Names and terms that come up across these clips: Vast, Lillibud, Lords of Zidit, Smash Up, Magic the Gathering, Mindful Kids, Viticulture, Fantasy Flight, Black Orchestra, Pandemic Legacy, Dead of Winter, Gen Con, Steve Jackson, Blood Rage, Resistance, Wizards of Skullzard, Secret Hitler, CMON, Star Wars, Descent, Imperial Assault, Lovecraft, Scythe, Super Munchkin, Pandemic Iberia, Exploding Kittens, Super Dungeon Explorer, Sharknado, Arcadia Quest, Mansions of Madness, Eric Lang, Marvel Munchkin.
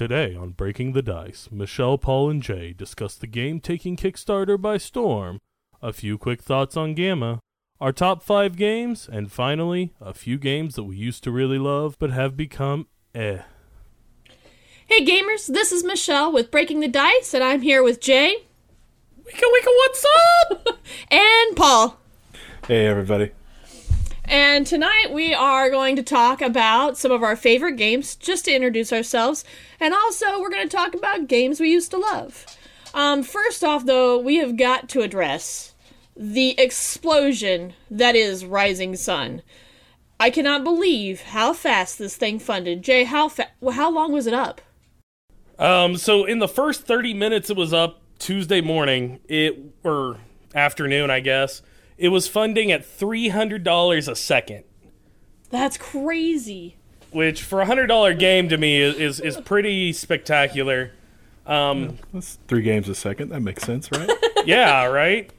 Today on Breaking the Dice, Michelle, Paul, and Jay discuss the game taking Kickstarter by storm, a few quick thoughts on GAMA, our top 5 games, and finally, a few games that we used to really love but have become eh. Hey gamers, this is Michelle with Breaking the Dice, and I'm here with Jay. Wicca Wicca, what's up? And Paul. Hey everybody. And tonight we are going to talk about some of our favorite games, just to introduce ourselves, and also we're going to talk about games we used to love. First off, though, we have got to address the explosion that is Rising Sun. I cannot believe how fast this thing funded. Jay, how long was it up? So in the first 30 minutes it was up Tuesday morning, or afternoon, I guess. It was funding at $300 a second. That's crazy. Which, for a $100 game to me, is pretty spectacular. That's 3 games a second. That makes sense, right? Yeah, right?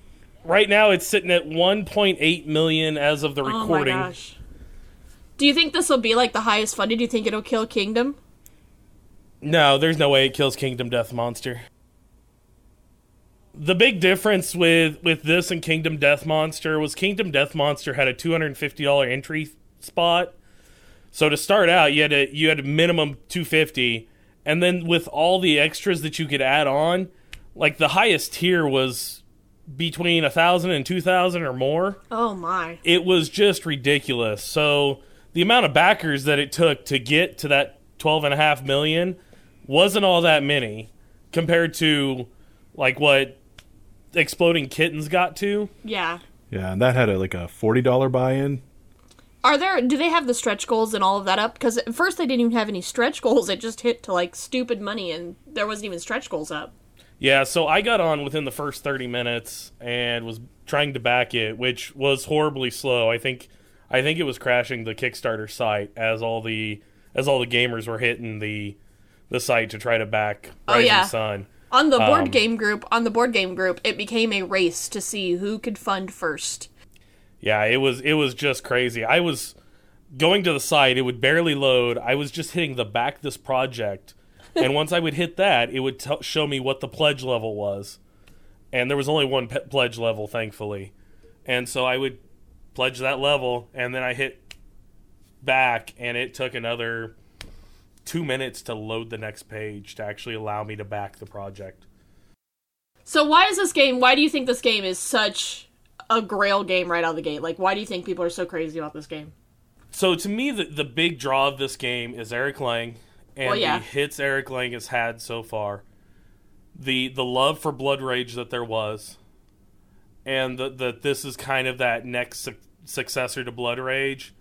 Right now it's sitting at 1.8 million as of the recording. Oh my gosh. Do you think this will be like the highest funded? Do you think it'll kill Kingdom? No, there's no way it kills Kingdom Death Monster. The big difference with this and Kingdom Death Monster was Kingdom Death Monster had a $250 entry spot. So to start out, you had a minimum $250, and then with all the extras that you could add on, like the highest tier was between 1,000 and 2,000 or more. Oh my. It was just ridiculous. So the amount of backers that it took to get to that 12.5 million wasn't all that many compared to like what Exploding Kittens got to. Yeah, and that had a $40 buy-in. Do they have the stretch goals and all of that up? Because at first they didn't even have any stretch goals. It just hit to like stupid money, and there wasn't even stretch goals up. Yeah, so I got on within the first 30 minutes and was trying to back it, which was horribly slow. I think it was crashing the Kickstarter site as all the gamers were hitting the site to try to back Rising Sun. On the board game group, it became a race to see who could fund first. Yeah, it was just crazy. I was going to the site, it would barely load. I was just hitting the back this project, and once I would hit that, it would show me what the pledge level was. And there was only one pledge level, thankfully. And so I would pledge that level, and then I hit back, and it took another 2 minutes to load the next page to actually allow me to back the project. So why do you think this game is such a grail game right out of the gate? Like, why do you think people are so crazy about this game? So to me, the big draw of this game is Eric Lang and the hits Eric Lang has had so far. The love for Blood Rage that there was, and that this is kind of that next successor to Blood Rage.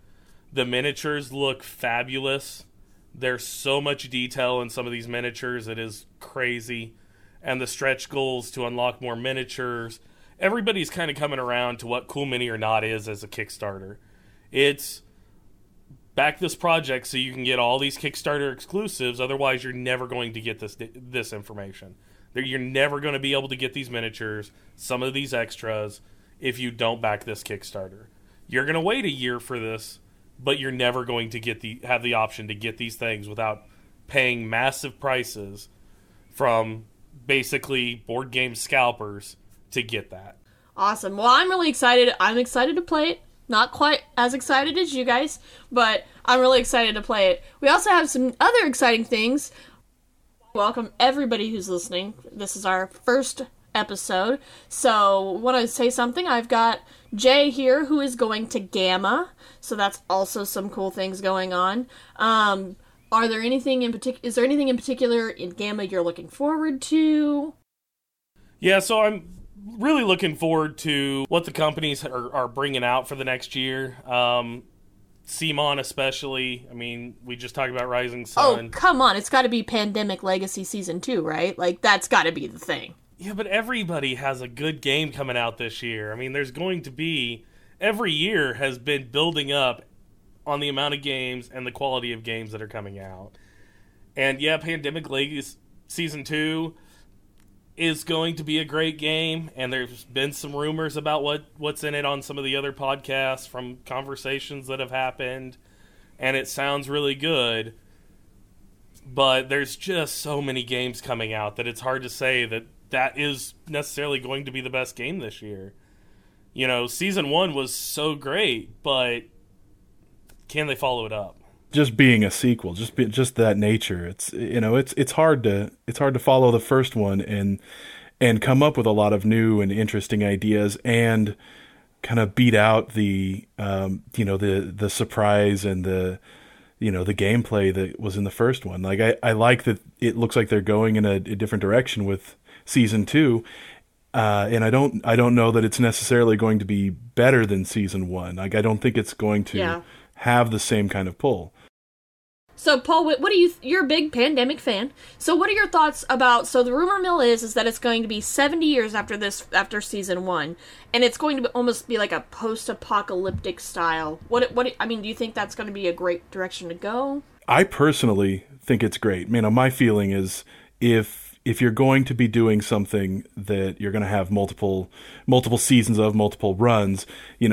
The miniatures look fabulous. There's so much detail in some of these miniatures, it is crazy. And the stretch goals to unlock more miniatures. Everybody's kind of coming around to what Cool Mini or Not is as a Kickstarter. It's back this project so you can get all these Kickstarter exclusives, otherwise you're never going to get this information. You're never going to be able to get these miniatures, some of these extras, if you don't back this Kickstarter. You're going to wait a year for this, but you're never going to have the option to get these things without paying massive prices from basically board game scalpers to get that. Awesome. Well, I'm really excited. I'm excited to play it. Not quite as excited as you guys, but I'm really excited to play it. We also have some other exciting things. Welcome everybody who's listening. This is our first episode. So when I say something, I've got Jay here who is going to GAMA. So that's also some cool things going on. Is there anything in particular in GAMA you're looking forward to? Yeah, so I'm really looking forward to what the companies are bringing out for the next year. CMON especially. I mean, we just talked about Rising Sun. Oh, come on. It's got to be Pandemic Legacy Season 2, right? Like, that's got to be the thing. Yeah, but everybody has a good game coming out this year. I mean, there's going to be... Every year has been building up on the amount of games and the quality of games that are coming out. And yeah, Pandemic Legacy Season 2 is going to be a great game, and there's been some rumors about what's in it on some of the other podcasts from conversations that have happened, and it sounds really good. But there's just so many games coming out that it's hard to say that that is necessarily going to be the best game this year. You know, Season 1 was so great, but can they follow it up? Just being a sequel, just that nature. It's, you know, it's hard to follow the first one and come up with a lot of new and interesting ideas and kind of beat out the the surprise and the the gameplay that was in the first one. Like I like that it looks like they're going in a different direction with Season 2. And I don't know that it's necessarily going to be better than Season 1. Like I don't think it's going to have the same kind of pull. So, Paul, what do you're a big Pandemic fan. So, what are your thoughts about? So, the rumor mill is that it's going to be 70 years after Season 1, and it's going to almost be like a post-apocalyptic style. What I mean, do you think that's going to be a great direction to go? I personally think it's great. You know, my feeling is if you're going to be doing something that you're going to have multiple seasons of, multiple runs, you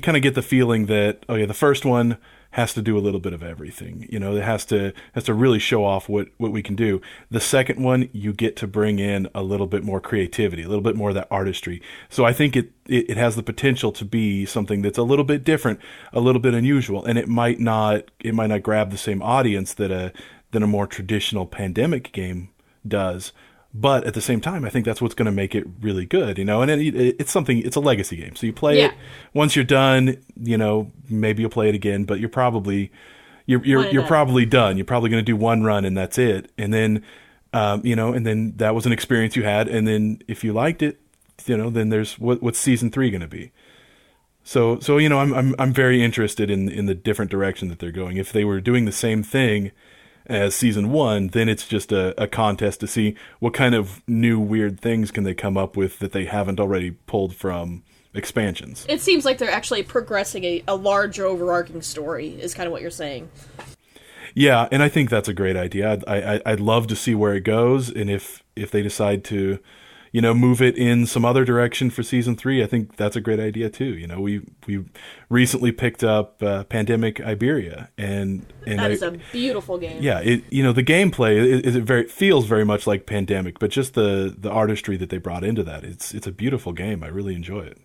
kind of get the feeling that the first one has to do a little bit of everything. You know, it has to really show off what we can do. The second one, you get to bring in a little bit more creativity, a little bit more of that artistry. So I think it has the potential to be something that's a little bit different, a little bit unusual, and it might not grab the same audience that a more traditional Pandemic game does. But at the same time, I think that's what's going to make it really good, and it's a legacy game. So you play it once you're done, maybe you'll play it again, but you're probably done. You're probably going to do one run and that's it. And then, and then that was an experience you had. And then if you liked it, then there's what's Season 3 going to be? So, I'm very interested in the different direction that they're going. If they were doing the same thing as Season 1, then it's just a contest to see what kind of new weird things can they come up with that they haven't already pulled from expansions. It seems like they're actually progressing a large overarching story is kind of what you're saying. Yeah, and I think that's a great idea. I'd love to see where it goes, and if they decide to move it in some other direction for Season 3, I think that's a great idea too. We recently picked up Pandemic Iberia, and that is a beautiful game. Yeah, the gameplay feels very much like Pandemic, but just the artistry that they brought into that, it's a beautiful game. I really enjoy it.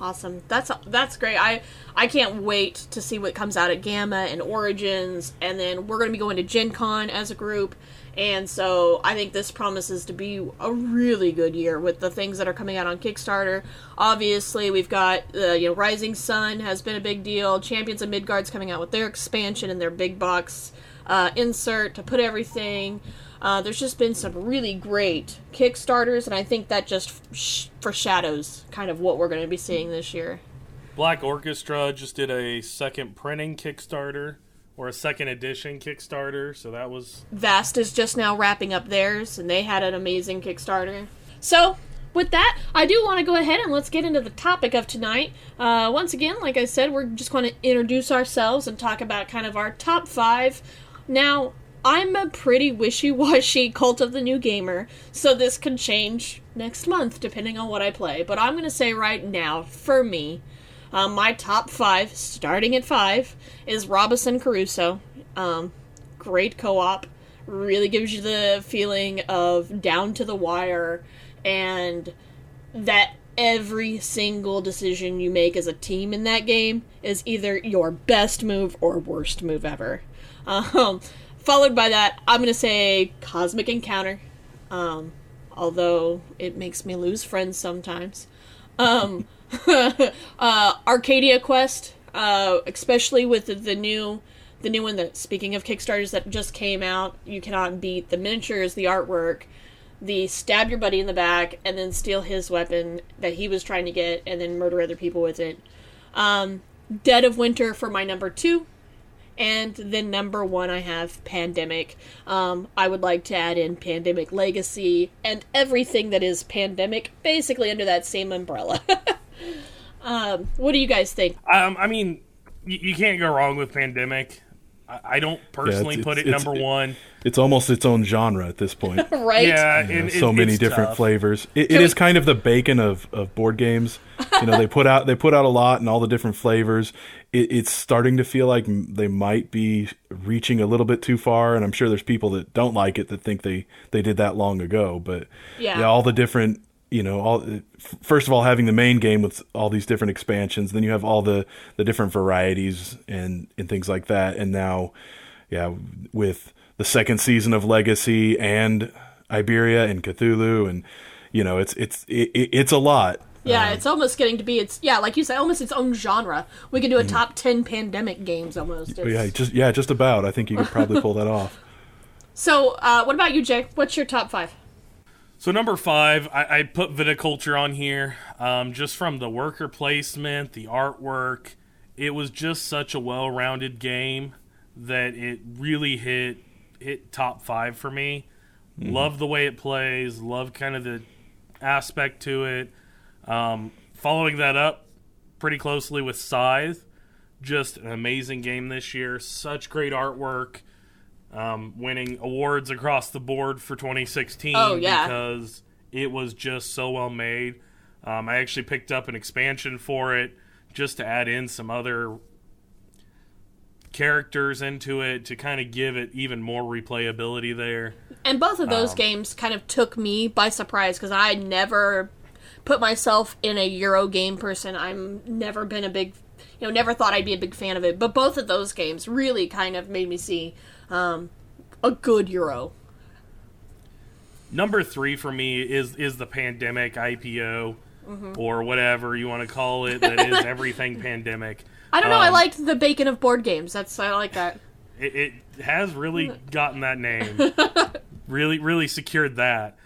Awesome, that's great. I can't wait to see what comes out at GAMA and Origins, and then we're going to be going to Gen Con as a group. And so I think this promises to be a really good year with the things that are coming out on Kickstarter. Obviously, we've got Rising Sun has been a big deal. Champions of Midgard's coming out with their expansion and their big box insert to put everything. There's just been some really great Kickstarters, and I think that just foreshadows kind of what we're going to be seeing this year. Black Orchestra just did a second printing Kickstarter. Or a second edition Kickstarter, so that was... Vast is just now wrapping up theirs, and they had an amazing Kickstarter. So, with that, I do want to go ahead and let's get into the topic of tonight. Once again, like I said, we're just going to introduce ourselves and talk about kind of our top 5. Now, I'm a pretty wishy-washy cult of the new gamer, so this can change next month, depending on what I play. But I'm going to say right now, for me... my top 5, starting at 5, is Robinson Crusoe. Great co-op. Really gives you the feeling of down to the wire. And that every single decision you make as a team in that game is either your best move or worst move ever. Followed by that, I'm going to say Cosmic Encounter. Although it makes me lose friends sometimes. Arcadia Quest, especially with the new one that, speaking of Kickstarters, that just came out, you cannot beat the miniatures, the artwork, the stab your buddy in the back and then steal his weapon that he was trying to get and then murder other people with it. Dead of Winter for my number 2, and then number 1 I have Pandemic. I would like to add in Pandemic Legacy and everything that is Pandemic, basically under that same umbrella. What do you guys think? I mean, you can't go wrong with Pandemic. I don't personally put it number one. It's almost its own genre at this point. Right? Yeah, you know, so many different flavors. It is kind of the bacon of board games. You know, they put out a lot and all the different flavors. It's starting to feel like they might be reaching a little bit too far, and I'm sure there's people that don't like it that think they did that long ago. But yeah, all the different... You know, first of all, having the main game with all these different expansions, then you have all the different varieties and things like that. And now, yeah, with the second season of Legacy and Iberia and Cthulhu, and, you know, it's a lot. Yeah, it's almost getting to be, like you said, almost its own genre. We could do a top 10 pandemic games almost. Just about. I think you could probably pull that off. So what about you, Jay? What's your top 5? So number 5, I put Viticulture on here, just from the worker placement, the artwork. It was just such a well-rounded game that it really hit top 5 for me. Mm-hmm. Love the way it plays. Love kind of the aspect to it. Following that up pretty closely with Scythe, just an amazing game this year. Such great artwork. Winning awards across the board for 2016 because it was just so well made. I actually picked up an expansion for it just to add in some other characters into it to kind of give it even more replayability there. And both of those games kind of took me by surprise because I never put myself in a Euro game person. I've never been a big, you know, never thought I'd be a big fan of it. But both of those games really kind of made me see... a good Euro. Number 3 for me is the Pandemic IPO, or whatever you want to call it, that is everything Pandemic. I don't know, I liked the bacon of board games. I like that. It has really gotten that name. Really, really secured that.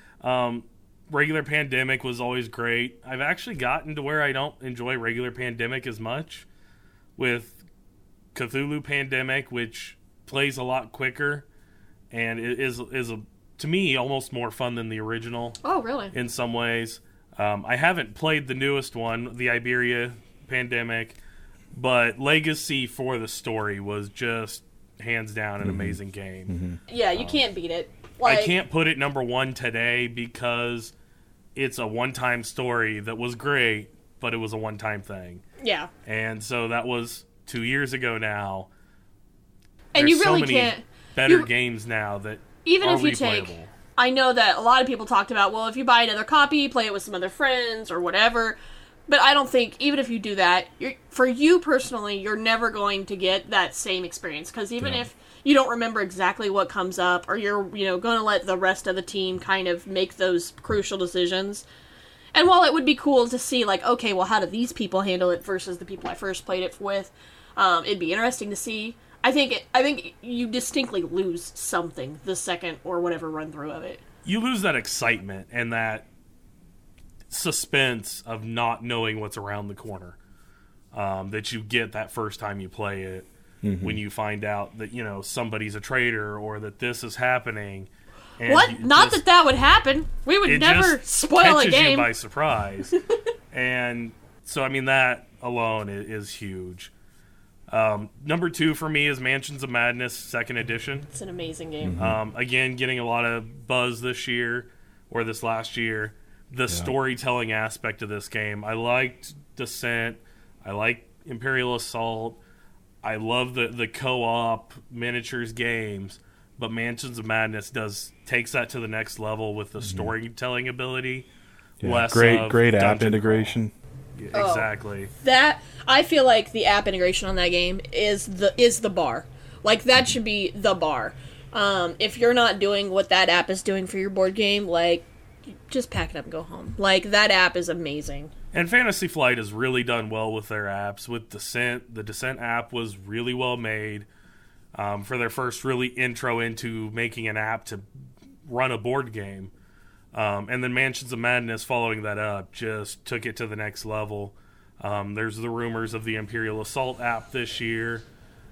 Regular Pandemic was always great. I've actually gotten to where I don't enjoy regular Pandemic as much. With Cthulhu Pandemic, which... plays a lot quicker, and it is to me almost more fun than the original. Oh, really? In some ways, I haven't played the newest one, the Iberia Pandemic, but Legacy for the story was just hands down an amazing game. Mm-hmm. Yeah, you can't beat it. Like... I can't put it number 1 today because it's a one-time story that was great, but it was a one-time thing. Yeah, and so that was 2 years ago now. And there's games now that even if you replayable. I know that a lot of people talked about, well, if you buy another copy, play it with some other friends or whatever. But I don't think, even if you do that, for you personally, you're never going to get that same experience. Because even if you don't remember exactly what comes up, or you're going to let the rest of the team kind of make those crucial decisions. And while it would be cool to see, like, okay, well, how do these people handle it versus the people I first played it with? It'd be interesting to see. I think you distinctly lose something the second or whatever run through of it. You lose that excitement and that suspense of not knowing what's around the corner that you get that first time you play it. Mm-hmm. When you find out that somebody's a traitor or that this is happening. And what? Not just, that would happen. We would never spoil a game. It catches you by surprise, and so that alone is huge. Number 2 for me is Mansions of Madness 2nd Edition. It's an amazing game. Mm-hmm. Again, getting a lot of buzz this year, or this last year. The storytelling aspect of this game. I liked Descent. I liked Imperial Assault. I love the co-op miniatures games. But Mansions of Madness takes that to the next level with the storytelling ability. Yeah, great app integration. Call. Exactly. That I feel like the app integration on that game is the bar. Like, that should be the bar. If you're not doing what that app is doing for your board game, like, just pack it up and go home. Like, that app is amazing. And Fantasy Flight has really done well with their apps. With Descent, the Descent app was really well made for their first really intro into making an app to run a board game. And then Mansions of Madness, following that up, just took it to the next level. There's the rumors of the Imperial Assault app this year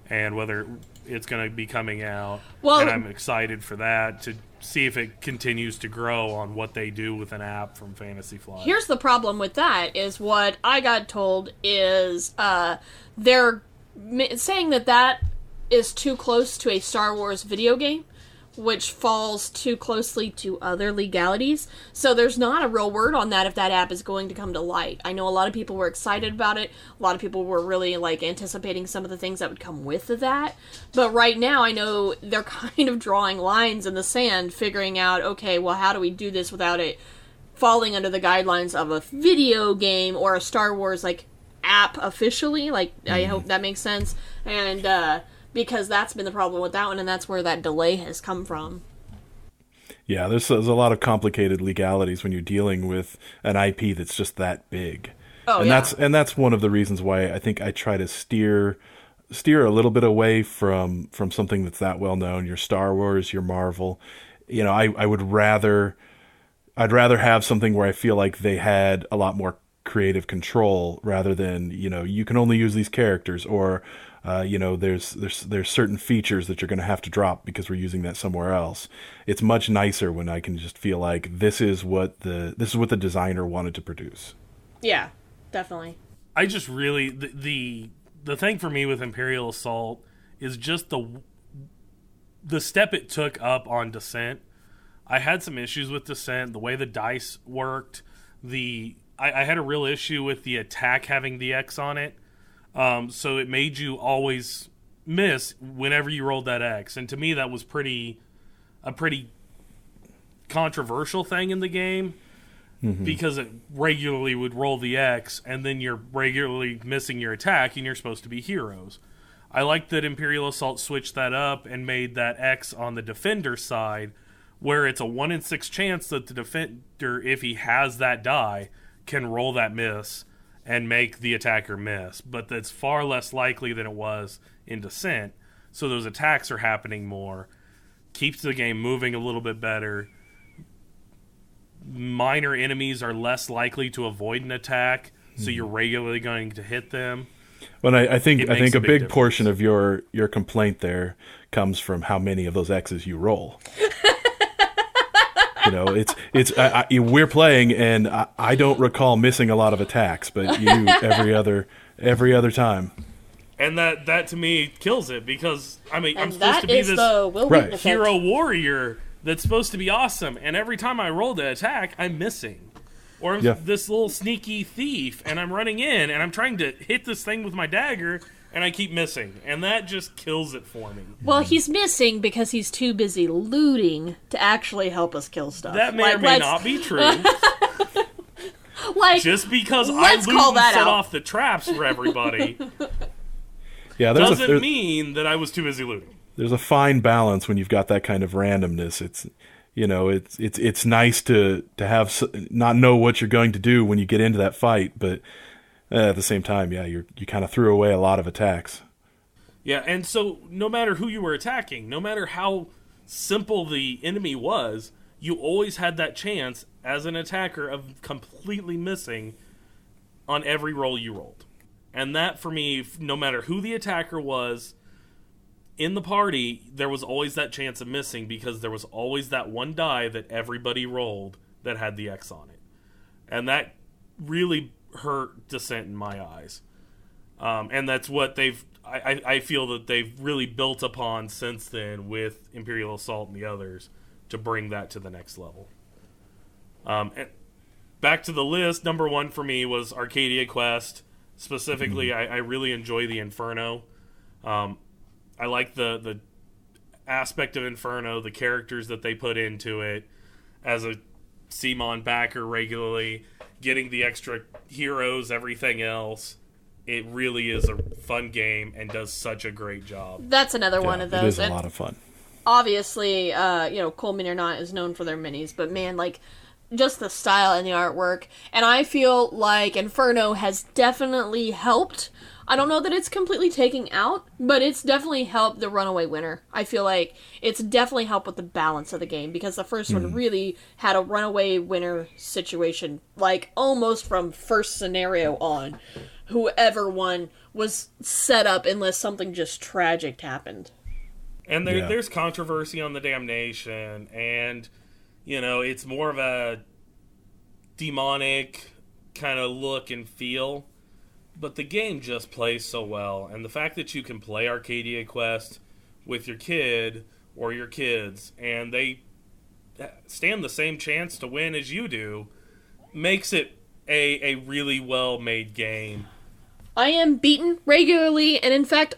and whether it's going to be coming out. Well, and I'm excited for that, to see if it continues to grow on what they do with an app from Fantasy Flight. Here's the problem with that is what I got told is they're saying that is too close to a Star Wars video game, which falls too closely to other legalities. So there's not a real word on that if that app is going to come to light. I know a lot of people were excited about it. A lot of people were really, like, anticipating some of the things that would come with that. But right now, I know they're kind of drawing lines in the sand, figuring out, okay, well, how do we do this without it falling under the guidelines of a video game or a Star Wars, like, app officially? Like, I hope that makes sense. And, because that's been the problem with that one, and that's where that delay has come from. Yeah, there's a lot of complicated legalities when you're dealing with an IP that's just that big. Oh, and yeah. That's one of the reasons why I think I try to steer a little bit away from something that's that well known. Your Star Wars, your Marvel. You know, I'd rather have something where I feel like they had a lot more creative control, rather than, you know, you can only use these characters, or you know, there's certain features that you're going to have to drop because we're using that somewhere else. It's much nicer when I can just feel like this is what the designer wanted to produce. Yeah, definitely. I just really the thing for me with Imperial Assault is just the step it took up on Descent. I had some issues with Descent, the way the dice worked. I had a real issue with the attack having the X on it. So it made you always miss whenever you rolled that X. And to me, that was a pretty controversial thing in the game, because it regularly would roll the X, and then you're regularly missing your attack, and you're supposed to be heroes. I liked that Imperial Assault switched that up and made that X on the defender side, where it's a 1 in 6 chance that the defender, if he has that die, can roll that miss and make the attacker miss. But that's far less likely than it was in Descent. So those attacks are happening more. Keeps the game moving a little bit better. Minor enemies are less likely to avoid an attack, so you're regularly going to hit them. Well, I think a big portion of your complaint there comes from how many of those X's you roll. You know, we're playing, and I don't recall missing a lot of attacks, but you every other time. And that to me kills it, because I mean, and I'm supposed to be this hero warrior that's supposed to be awesome, and every time I roll the attack, I'm missing, or this little sneaky thief, and I'm running in, and I'm trying to hit this thing with my dagger. And I keep missing, and that just kills it for me. Well, he's missing because he's too busy looting to actually help us kill stuff. That may or may not be true. Just because I loot and set off the traps for everybody doesn't mean that I was too busy looting. There's a fine balance when you've got that kind of randomness. It's, you know, it's nice to have not know what you're going to do when you get into that fight, but at the same time, you kind of threw away a lot of attacks. Yeah, and so no matter who you were attacking, no matter how simple the enemy was, you always had that chance as an attacker of completely missing on every roll you rolled. And that, for me, no matter who the attacker was in the party, there was always that chance of missing, because there was always that one die that everybody rolled that had the X on it. And that really hurt Descent in my eyes, and that's what I feel that they've really built upon since then with Imperial Assault and the others to bring that to the next level. And back to the list, number one for me was Arcadia Quest specifically. I really enjoy the Inferno. I like the aspect of Inferno, the characters that they put into it. As a CMON backer regularly, getting the extra heroes, everything else, it really is a fun game and does such a great job. That's another one of those. It is a lot of fun. Obviously, you know, Cool Mini or Not is known for their minis, but man, like, just the style and the artwork. And I feel like Inferno has definitely helped. I don't know that it's completely taking out, but it's definitely helped the runaway winner. I feel like it's definitely helped with the balance of the game, because the first one really had a runaway winner situation, like almost from first scenario on. Whoever won was set up unless something just tragic happened. And there's controversy on the damnation, and, you know, it's more of a demonic kind of look and feel. But the game just plays so well, and the fact that you can play Arcadia Quest with your kid or your kids, and they stand the same chance to win as you do, makes it a really well-made game. I am beaten regularly, and in fact,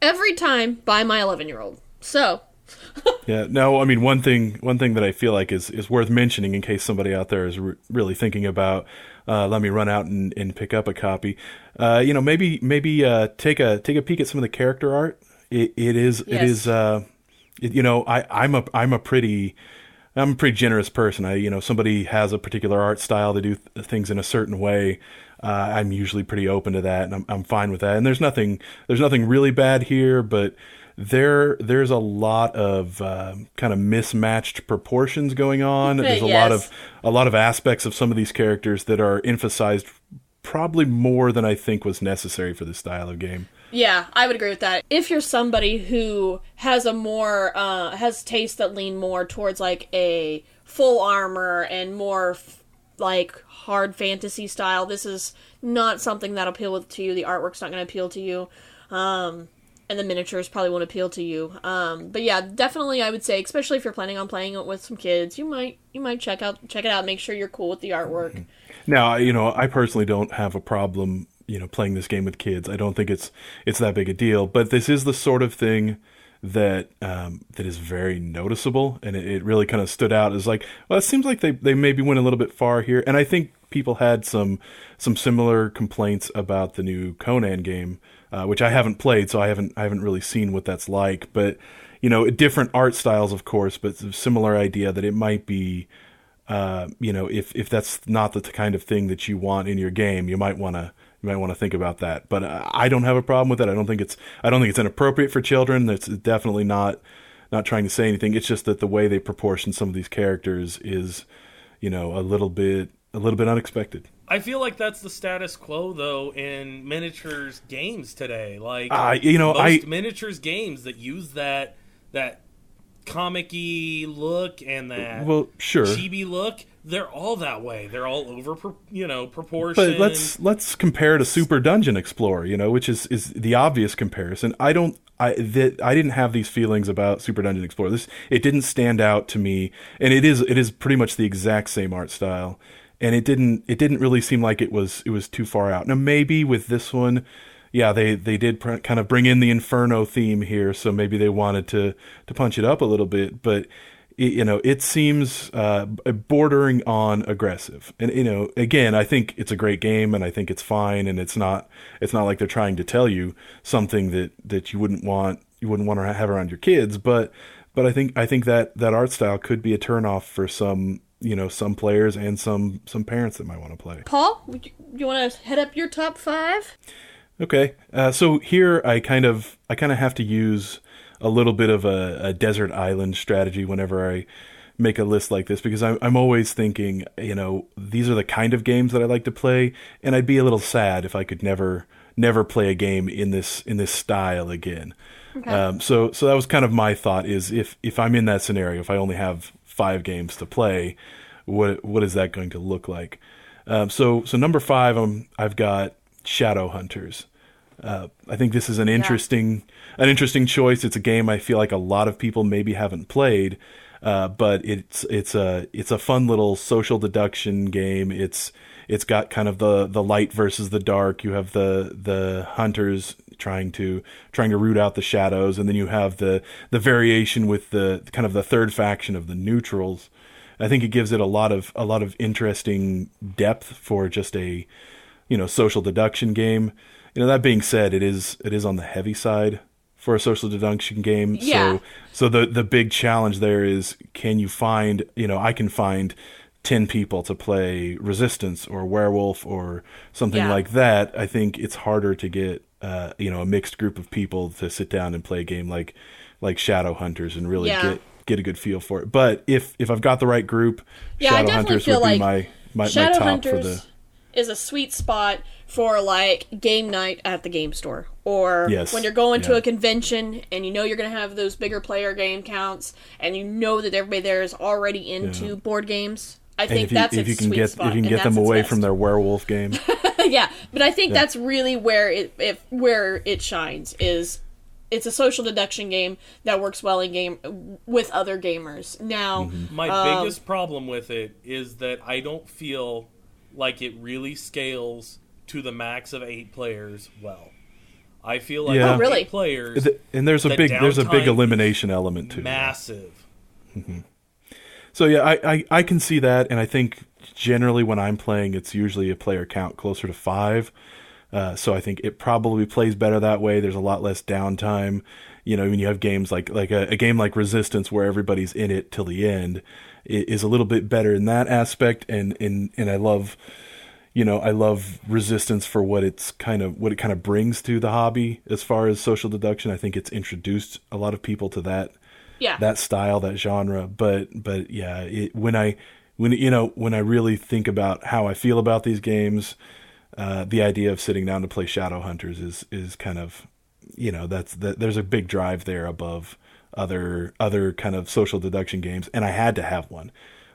every time by my 11-year-old. So... Yeah, no, I mean, one thing that I feel like is worth mentioning in case somebody out there is really thinking about, let me run out and pick up a copy. Maybe take a peek at some of the character art. I'm a pretty generous person. Somebody has a particular art style, they do things in a certain way. I'm usually pretty open to that, and I'm fine with that. And there's nothing really bad here, but there's a lot of kind of mismatched proportions going on. There's a lot of aspects of some of these characters that are emphasized probably more than I think was necessary for this style of game. Yeah, I would agree with that. If you're somebody who has a more has tastes that lean more towards like a full armor and more like hard fantasy style, this is not something that'll appeal to you. The artwork's not going to appeal to you. And the miniatures probably won't appeal to you. But yeah, definitely I would say, especially if you're planning on playing it with some kids, you might check it out, make sure you're cool with the artwork. Now, I personally don't have a problem, playing this game with kids. I don't think it's that big a deal, but this is the sort of thing that that is very noticeable, and it really kind of stood out as like, well, it seems like they maybe went a little bit far here. And I think people had some similar complaints about the new Conan game. Which I haven't played, so I haven't really seen what that's like. But different art styles, of course, but similar idea that it might be, if that's not the kind of thing that you want in your game, you might want to think about that. But I don't have a problem with it. I don't think it's inappropriate for children. That's definitely not trying to say anything. It's just that the way they proportion some of these characters is, a little bit unexpected. I feel like that's the status quo, though, in miniatures games today. Like, most miniatures games that use that comic-y look and that chibi look, they're all that way. They're all over, proportion. But let's compare to Super Dungeon Explorer, which is the obvious comparison. I didn't have these feelings about Super Dungeon Explorer. It didn't stand out to me, and it is pretty much the exact same art style. And it didn't really seem like it was too far out. Now, maybe with this one, yeah, they did kind of bring in the Inferno theme here, so maybe they wanted to punch it up a little bit. But it seems bordering on aggressive. And again, I think it's a great game, and I think it's fine, and it's not like they're trying to tell you something that you wouldn't want to have around your kids. But I think that art style could be a turnoff for some. Some players and some parents that might want to play. Paul, you want to head up your top five? Okay, so here I kind of have to use a little bit of a desert island strategy whenever I make a list like this, because I'm always thinking, these are the kind of games that I like to play, and I'd be a little sad if I could never play a game in this style again. Okay. So that was kind of my thought, is if I'm in that scenario, if I only have 5 games to play, what is that going to look like? So number 5, I've got Shadowhunters. I think this is an interesting choice. It's a game I feel like a lot of people maybe haven't played, but it's a fun little social deduction game. It's got kind of the light versus the dark. You have the hunters trying to root out the shadows, and then you have the variation with the kind of the third faction of the neutrals. I think it gives it a lot of interesting depth for just a social deduction game. That being said, it is on the heavy side for a social deduction game. Yeah. So the big challenge there is, can you find, I can find 10 people to play Resistance or Werewolf or something like that. I think it's harder to get a mixed group of people to sit down and play a game like Shadowhunters and really get a good feel for it. But if I've got the right group, Shadowhunters would be my top for the... is a sweet spot for like game night at the game store, or when you're going to a convention and you're going to have those bigger player game counts, and that everybody there is already into board games. I think that's its sweet spot. If you can get them away from their werewolf game. Yeah, but I think that's really where it shines, is it's a social deduction game that works well in game with other gamers. Now, my biggest problem with it is that I don't feel like it really scales to the max of 8 players well. I feel like really? 8 players, and there's a big elimination element too. Massive. Mm-hmm. So yeah, I can see that, and I think generally when I'm playing, it's usually a player count closer to 5. So I think it probably plays better that way. There's a lot less downtime. You know, when you have games like a game like Resistance where everybody's in it till the end, it is a little bit better in that aspect. And I love, you know, Resistance for what it kind of brings to the hobby as far as social deduction. I think it's introduced a lot of people to that. Yeah. That style, that genre. But yeah, when I really think about how I feel about these games, the idea of sitting down to play Shadowhunters is kind of, you know, there's a big drive there above other kind of social deduction games. And I had to have one.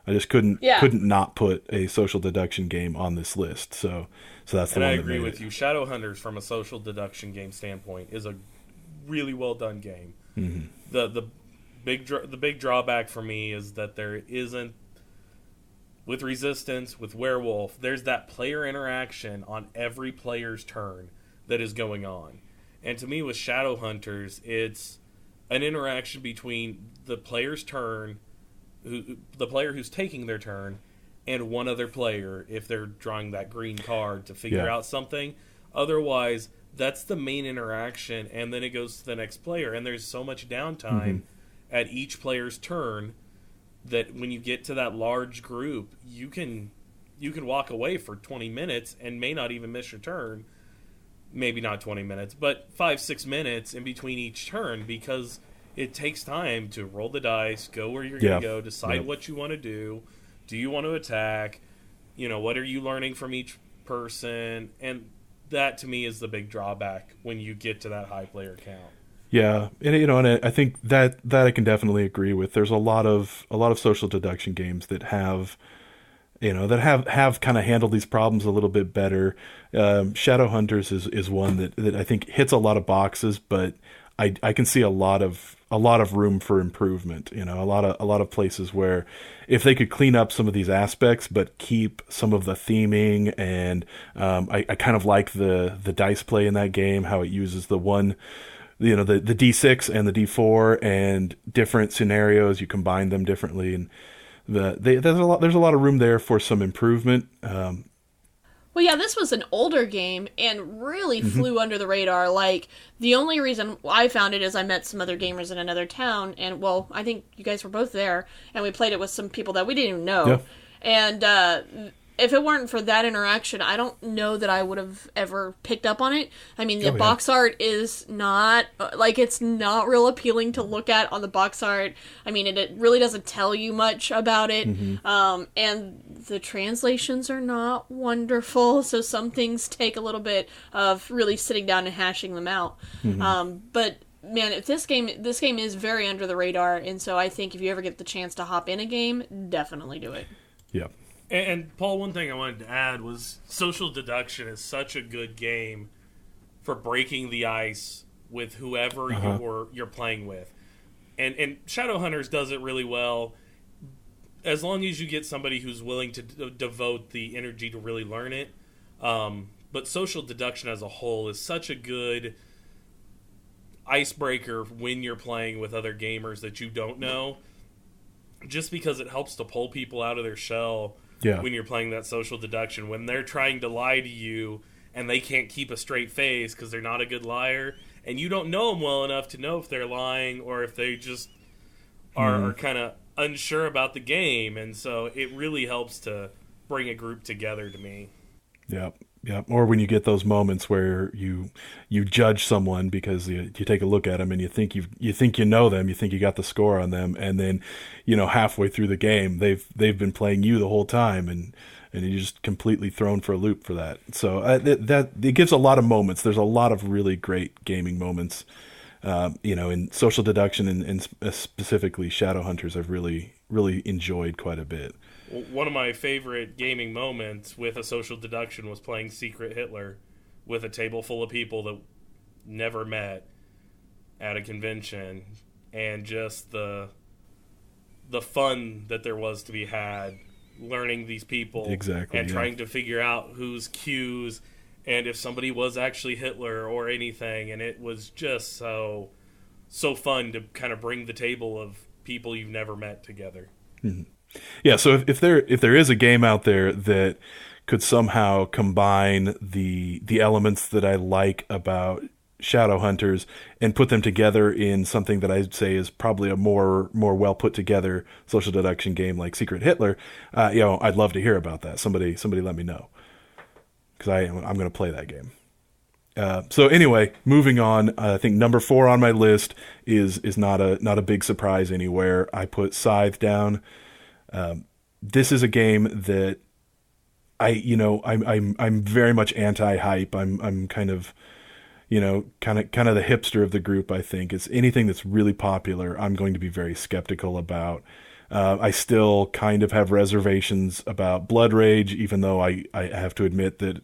I just couldn't not put a social deduction game on this list. So that's the one. And I agree with you. Shadowhunters, from a social deduction game standpoint, is a really well done game. Mm-hmm. The big drawback for me is that there isn't, with Resistance, with Werewolf, there's that player interaction on every player's turn that is going on. And to me, with Shadowhunters, it's an interaction between the player's turn, the player who's taking their turn, and one other player if they're drawing that green card to figure out something. Otherwise, that's the main interaction, and then it goes to the next player, and there's so much downtime at each player's turn that when you get to that large group, you can walk away for 20 minutes and may not even miss your turn. Maybe not 20 minutes, but 5-6 minutes in between each turn, because it takes time to roll the dice, go where you're going to go, decide what you want to do. Do you want to attack? You know, what are you learning from each person? And that, to me, is the big drawback when you get to that high player count. Yeah, and you know, and I think that I can definitely agree with. There's a lot of social deduction games that have, you know, that have kind of handled these problems a little bit better. Shadowhunters is one that I think hits a lot of boxes, but I can see a lot of room for improvement. You know, a lot of places where if they could clean up some of these aspects, but keep some of the theming, and I kind of like the dice play in that game, how it uses the one. You know, the D6 and the D4 and different scenarios, you combine them differently, and there's a lot of room there for some improvement. Well, yeah, this was an older game and really flew under the radar. Like, the only reason I found it is I met some other gamers in another town, and well, I think you guys were both there, and we played it with some people that we didn't even know. Yeah. And if it weren't for that interaction, I don't know that I would have ever picked up on it. I mean, the box art is not... Like, it's not real appealing to look at on the box art. I mean, it really doesn't tell you much about it. Mm-hmm. And the translations are not wonderful, so some things take a little bit of really sitting down and hashing them out. Mm-hmm. But... Man, if this game is very under the radar, and so I think if you ever get the chance to hop in a game, definitely do it. Yeah. And, Paul, one thing I wanted to add was social deduction is such a good game for breaking the ice with whoever you're playing with. And Shadowhunters does it really well, as long as you get somebody who's willing to devote the energy to really learn it. But social deduction as a whole is such a good icebreaker when you're playing with other gamers that you don't know, just because it helps to pull people out of their shell. Yeah. When you're playing that social deduction, when they're trying to lie to you and they can't keep a straight face because they're not a good liar, and you don't know them well enough to know if they're lying or if they just are kind of unsure about the game. And so it really helps to bring a group together, to me. Yeah. Yeah. Or when you get those moments where you judge someone because you take a look at them and you think you know them, you think you got the score on them, and then, you know, halfway through the game they've been playing you the whole time, and you're just completely thrown for a loop for that. So that it gives a lot of moments. There's a lot of really great gaming moments you know, in social deduction and specifically Shadowhunters, I've really enjoyed quite a bit. One of my favorite gaming moments with a social deduction was playing Secret Hitler with a table full of people that never met at a convention, and just the fun that there was to be had learning these people and trying to figure out whose cues and if somebody was actually Hitler or anything. And it was just so fun to kind of bring the table of people you've never met together. Mm-hmm. Yeah, so if there is a game out there that could somehow combine the elements that I like about Shadowhunters and put them together in something that I'd say is probably a more well put together social deduction game like Secret Hitler, you know, I'd love to hear about that. Somebody let me know, because I'm going to play that game. So anyway, moving on, I think number 4 on my list is not a big surprise anywhere. I put Scythe down. This is a game that I'm very much anti-hype. I'm kind of the hipster of the group. I think it's anything that's really popular, I'm going to be very skeptical about. I still kind of have reservations about Blood Rage, even though I have to admit that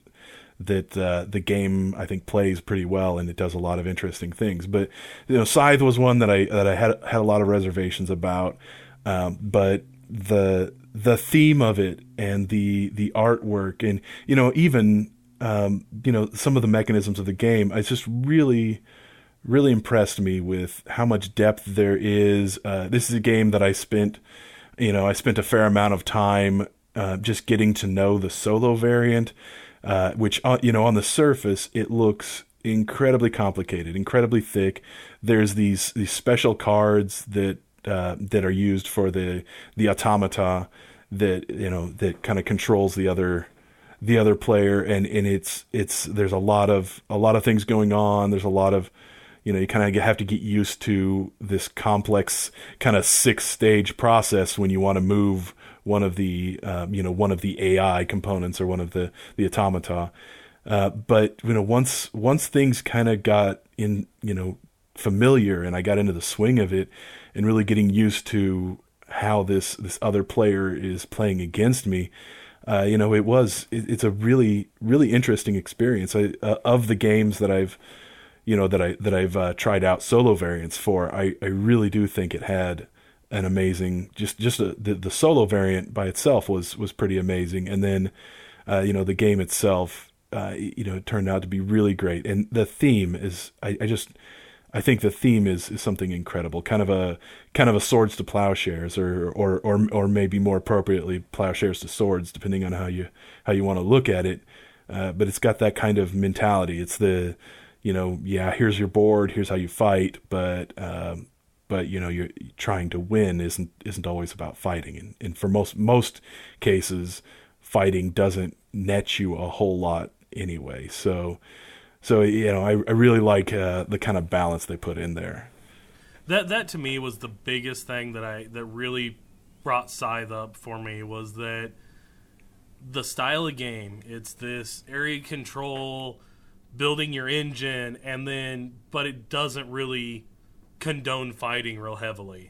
the game I think plays pretty well and it does a lot of interesting things. But you know, Scythe was one that I had a lot of reservations about, but the theme of it and the artwork and, you know, even, some of the mechanisms of the game, it's just really impressed me with how much depth there is. This is a game that I spent a fair amount of time just getting to know the solo variant, which, on the surface, it looks incredibly complicated, incredibly thick. There's these special cards that are used for the automata that kind of controls the other player, and it's there's a lot of things going on. There's a lot of, you kind of have to get used to this complex kind of 6-stage process when you want to move one of the AI components or one of the automata. But once things kind of got in, familiar, and I got into the swing of it and really getting used to how this other player is playing against me, it's a really interesting experience. Of the games that I've tried out solo variants for, I really do think it had an amazing, the solo variant by itself was pretty amazing. And then, the game itself, it turned out to be really great. And the theme is, I think the theme is something incredible, kind of a swords to plowshares, or maybe more appropriately plowshares to swords, depending on how you want to look at it. But it's got that kind of mentality. It's the, here's your board, here's how you fight, but you're trying to win isn't always about fighting, and for most cases, fighting doesn't net you a whole lot anyway. So I really like the kind of balance they put in there. That to me was the biggest thing that really brought Scythe up for me, was that the style of game. It's this area control, building your engine, but it doesn't really condone fighting real heavily.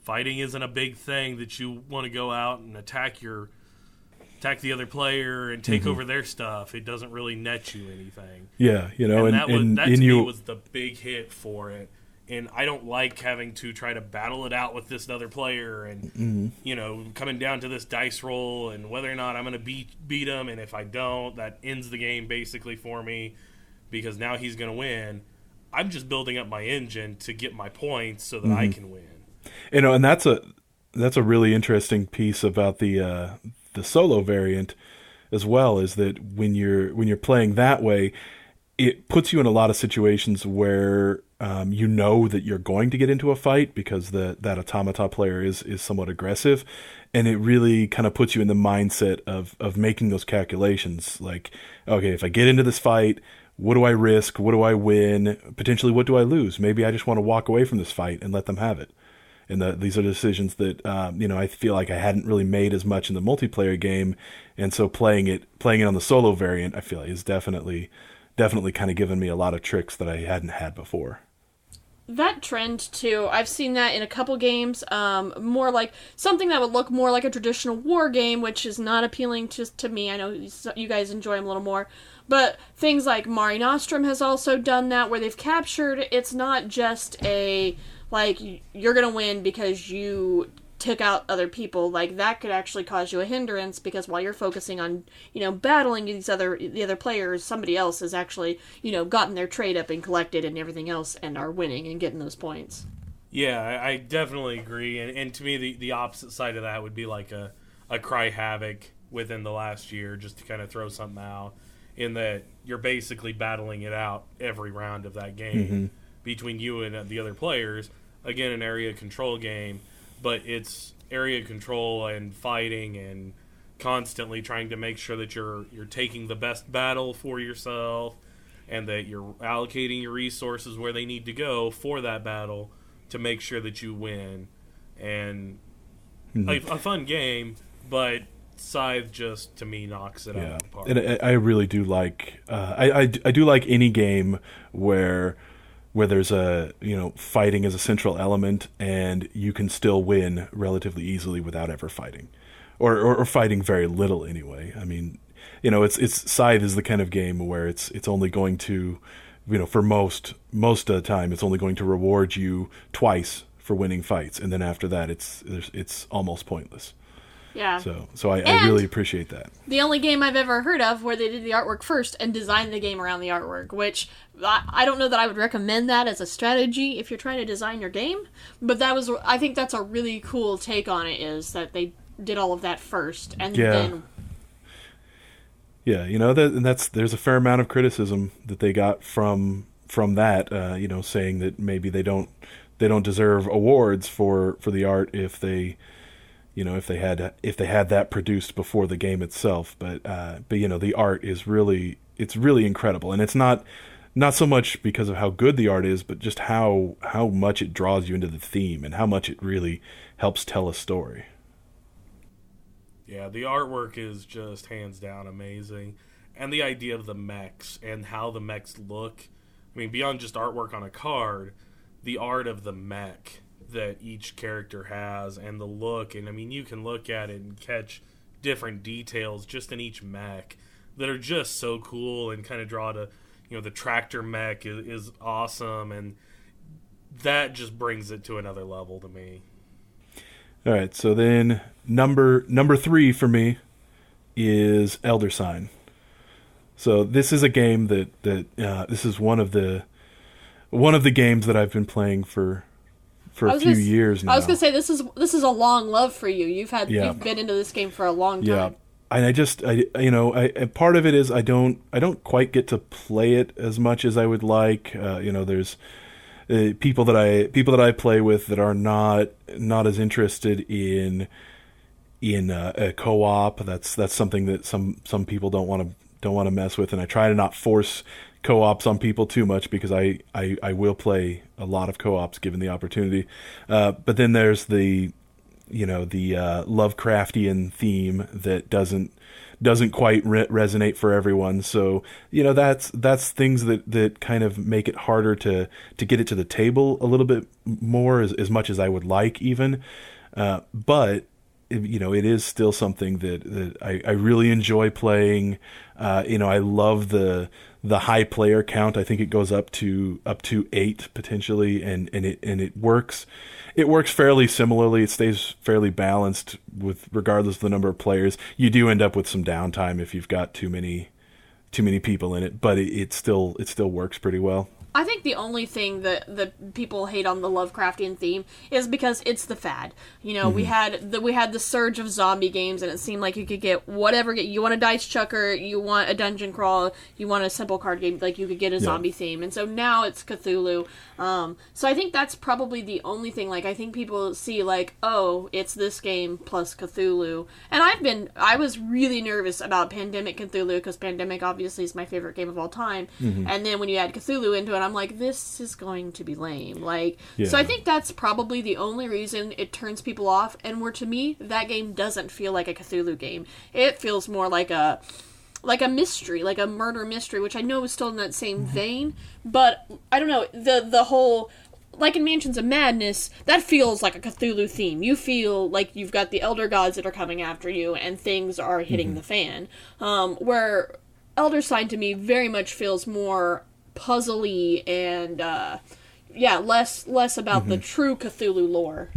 Fighting isn't a big thing that you want to go out and attack the other player and take over their stuff. It doesn't really net you anything. Yeah, that was the big hit for it. And I don't like having to try to battle it out with this other player and, coming down to this dice roll and whether or not I'm going to beat him. And if I don't, that ends the game basically for me, because now he's going to win. I'm just building up my engine to get my points so that I can win. And that's a really interesting piece about the solo variant as well, is that when you're playing that way, it puts you in a lot of situations where that you're going to get into a fight because that automata player is somewhat aggressive, and it really kind of puts you in the mindset of making those calculations, like, okay, if I get into this fight, what do I risk? What do I win? Potentially, what do I lose? Maybe I just want to walk away from this fight and let them have it. And these are decisions that, I feel like I hadn't really made as much in the multiplayer game. And so playing it on the solo variant, I feel like is definitely kind of given me a lot of tricks that I hadn't had before. that trend too. I've seen that in a couple games. More like something that would look more like a traditional war game, which is not appealing to me. I know you guys enjoy them a little more. But things like Mare Nostrum has also done that, where they've captured, it's not just a, like, you're going to win because you took out other people. Like, that could actually cause you a hindrance, because while you're focusing on, you know, battling the other players, somebody else has actually, you know, gotten their trade up and collected and everything else and are winning and getting those points. Yeah, I definitely agree. And to me, the opposite side of that would be like a Cry Havoc within the last year, just to kind of throw something out, in that you're basically battling it out every round of that game between you and the other players. Again, an area control game, but it's area control and fighting and constantly trying to make sure that you're taking the best battle for yourself and that you're allocating your resources where they need to go for that battle to make sure that you win. And a fun game, but Scythe just, to me, knocks it out of the park. And I really do like I do like any game where there's a, you know, fighting as a central element and you can still win relatively easily without ever fighting, or fighting very little anyway. I mean, you know, it's Scythe is the kind of game where it's only going to, you know, for most of the time, it's only going to reward you twice for winning fights, and then after that, it's almost pointless. Yeah. So I really appreciate that. The only game I've ever heard of where they did the artwork first and designed the game around the artwork, which I don't know that I would recommend that as a strategy if you're trying to design your game, but I think that's a really cool take on it, is that they did all of that first and then. Yeah, you know, there's a fair amount of criticism that they got from that, you know, saying that maybe they don't deserve awards for the art if they, you know, if they had that produced before the game itself, but you know, the art is really incredible, and it's not so much because of how good the art is, but just how much it draws you into the theme and how much it really helps tell a story. Yeah, the artwork is just hands down amazing, and the idea of the mechs and how the mechs look. I mean, beyond just artwork on a card, the art of the mech that each character has and the look, and I mean, you can look at it and catch different details just in each mech that are just so cool and kind of draw to, you know, the tractor mech is awesome, and that just brings it to another level to me. All right, so then number 3 for me is Elder Sign. So this is a game that this is one of the games that I've been playing for a few years now. I was going to say, this is a long love for you. You've been into this game for a long time. Yeah. And I part of it is I don't quite get to play it as much as I would like. You know, there's people that I play with that are not as interested in a co-op. That's something that some people don't want to mess with, and I try to not force co-ops on people too much, because I will play a lot of co-ops given the opportunity. But then there's the Lovecraftian theme that doesn't quite resonate for everyone. So, you know, that's things that kind of make it harder to get it to the table a little bit more, as much as I would like even. But you know, it is still something that I really enjoy playing. You know, I love the high player count. I think it goes up to 8 potentially, and it works. It works fairly similarly. It stays fairly balanced with regardless of the number of players. You do end up with some downtime if you've got too many people in it, but it still works pretty well. I think the only thing that people hate on the Lovecraftian theme is because it's the fad. You know, we had the surge of zombie games, and it seemed like you could get whatever. You want a dice chucker, you want a dungeon crawl, you want a simple card game, like you could get a zombie theme. And so now it's Cthulhu. So I think that's probably the only thing. Like, I think people see, like, oh, it's this game plus Cthulhu. And I was really nervous about Pandemic Cthulhu, because Pandemic obviously is my favorite game of all time. Mm-hmm. And then when you add Cthulhu into it, I'm like, this is going to be lame. Like, yeah. So I think that's probably the only reason it turns people off. And where, to me, that game doesn't feel like a Cthulhu game. It feels more like a mystery, like a murder mystery, which I know is still in that same vein. But I don't know, the whole like in Mansions of Madness, that feels like a Cthulhu theme. You feel like you've got the elder gods that are coming after you, and things are hitting the fan. Where Elder Sign, to me, very much feels more puzzly and, less about the true Cthulhu lore.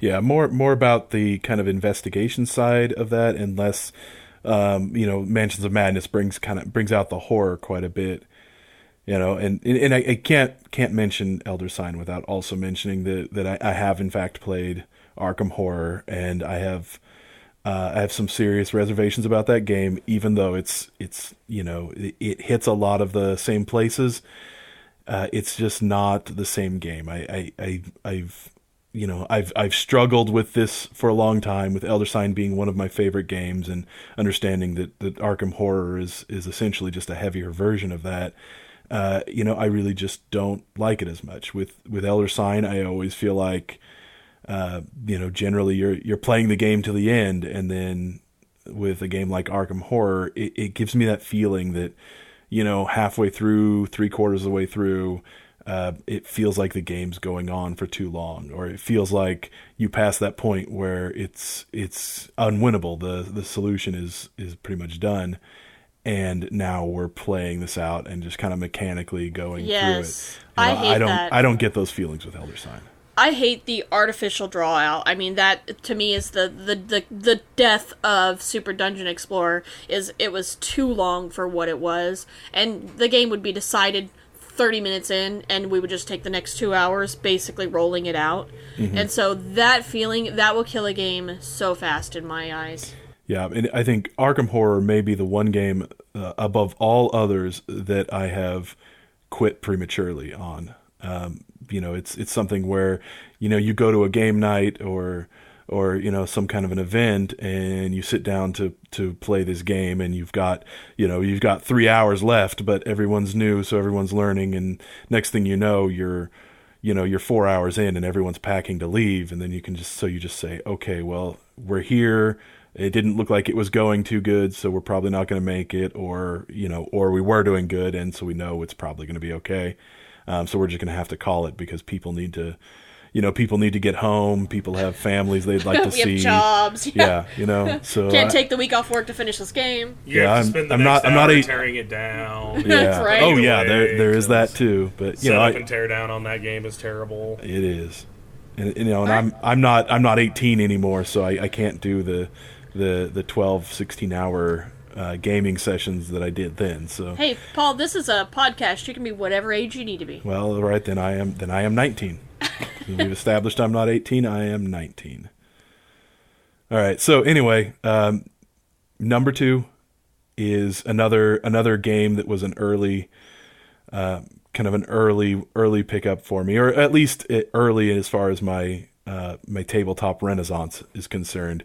Yeah, more about the kind of investigation side of that, and less, Mansions of Madness brings out the horror quite a bit. You know, and I can't mention Elder Sign without also mentioning that I have in fact played Arkham Horror, and I have some serious reservations about that game, even though it hits a lot of the same places. It's just not the same game. I've struggled with this for a long time, with Elder Sign being one of my favorite games, and understanding that Arkham Horror is essentially just a heavier version of that. I really just don't like it as much. With Elder Sign, I always feel like, generally you're playing the game to the end, and then with a game like Arkham Horror, it gives me that feeling that, halfway through, three-quarters of the way through, it feels like the game's going on for too long, or it feels like you pass that point where it's unwinnable. The solution is pretty much done. And now we're playing this out and just kind of mechanically going through it. I hate that. I don't get those feelings with Elder Sign. I hate the artificial draw out. I mean, that to me is the death of Super Dungeon Explorer. It was too long for what it was, and the game would be decided 30 minutes in, and we would just take the next 2 hours basically rolling it out. And so that feeling, that will kill a game so fast in my eyes. Yeah, and I think Arkham Horror may be the one game above all others that I have quit prematurely on. It's something where, you go to a game night or some kind of an event, and you sit down to play this game, and you've got 3 hours left, but everyone's new, so everyone's learning, and next thing you know, you're 4 hours in, and everyone's packing to leave, and then you just say, okay, well, we're here. It didn't look like it was going too good, so we're probably not going to make it, or we were doing good, and so we know it's probably going to be okay. So we're just going to have to call it, because people need to get home. People have families they'd like to see. We have jobs. Yeah. So can't take the week off work to finish this game. I'm not tearing it down. Yeah. Right. Oh yeah, there is that too. But set up and tear down on that game is terrible. It is, and I'm not 18 anymore, so I can't do the 12, 16-hour gaming sessions that I did then. So hey, Paul, this is a podcast. You can be whatever age you need to be. Well, right, then I am 19. We've established I'm not 18. I am 19. All right. So anyway, number two is another game that was an early, early pickup for me, or at least early as far as my tabletop renaissance is concerned.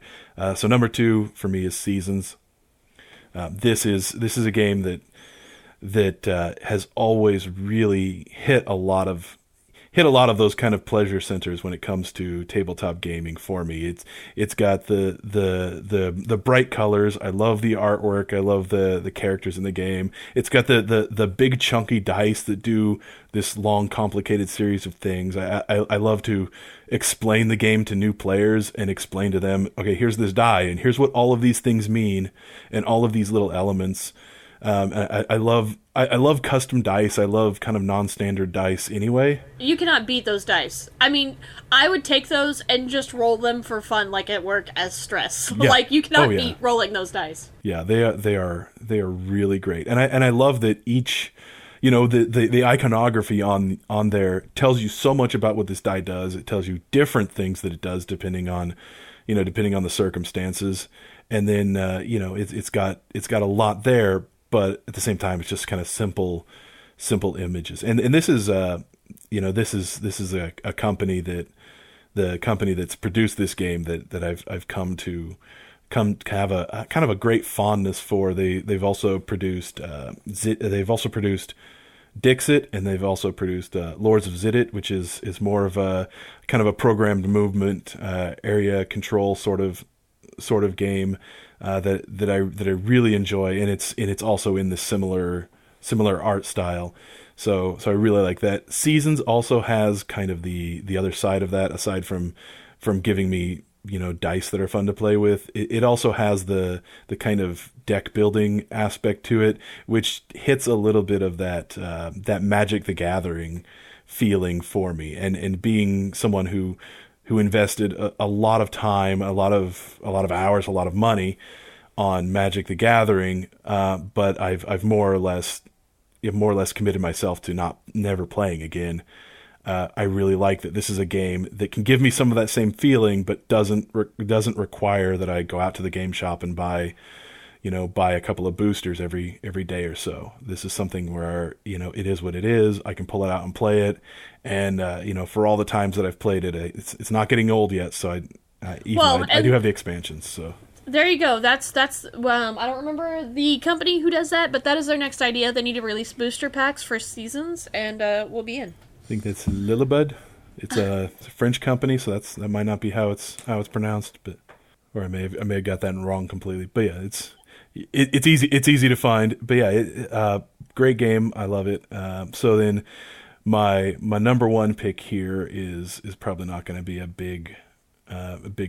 So number two for me is Seasons. This is a game that has always really hit a lot of those kind of pleasure centers when it comes to tabletop gaming for me. It's got the bright colors. I love the artwork. I love the characters in the game. It's got the big chunky dice that do this long, complicated series of things. I love to explain the game to new players and explain to them, okay, here's this die, and here's what all of these things mean, and all of these little elements. I love custom dice. I love kind of non-standard dice anyway. You cannot beat those dice. I mean, I would take those and just roll them for fun, like at work, as stress. Yeah. Like you cannot beat rolling those dice. Yeah, they are really great. And I love that each, the iconography on there tells you so much about what this die does. It tells you different things that it does depending on the circumstances. And then it's got a lot there. But at the same time, it's just kind of simple images. And this is a company that's produced this game that I've come to have a kind of a great fondness for. They've also produced Dixit, and they've also produced Lords of Zidit, which is more of a kind of a programmed movement area control sort of game that I really enjoy, and it's also in the similar art style. So I really like that. Seasons also has kind of the other side of that, aside from giving me, you know, dice that are fun to play with. It also has the kind of deck building aspect to it, which hits a little bit of that Magic the Gathering feeling for me. And being someone who invested a lot of time, a lot of hours, a lot of money on Magic the Gathering, but I've more or less committed myself to never playing again. I really like that this is a game that can give me some of that same feeling, but doesn't require that I go out to the game shop and buy a couple of boosters every day or so. This is something where, you know, it is what it is. I can pull it out and play it, and you know, for all the times that I've played it, it's not getting old yet. So I do have the expansions. So there you go. That's I don't remember the company who does that, but that is their next idea. They need to release booster packs for seasons, and we'll be in. I think that's Lillibud. It's a French company, so that might not be how it's pronounced, but or I may have got that wrong completely. But yeah, it's easy to find. But yeah, great game. I love it. So then, my number one pick here is probably not going to be a big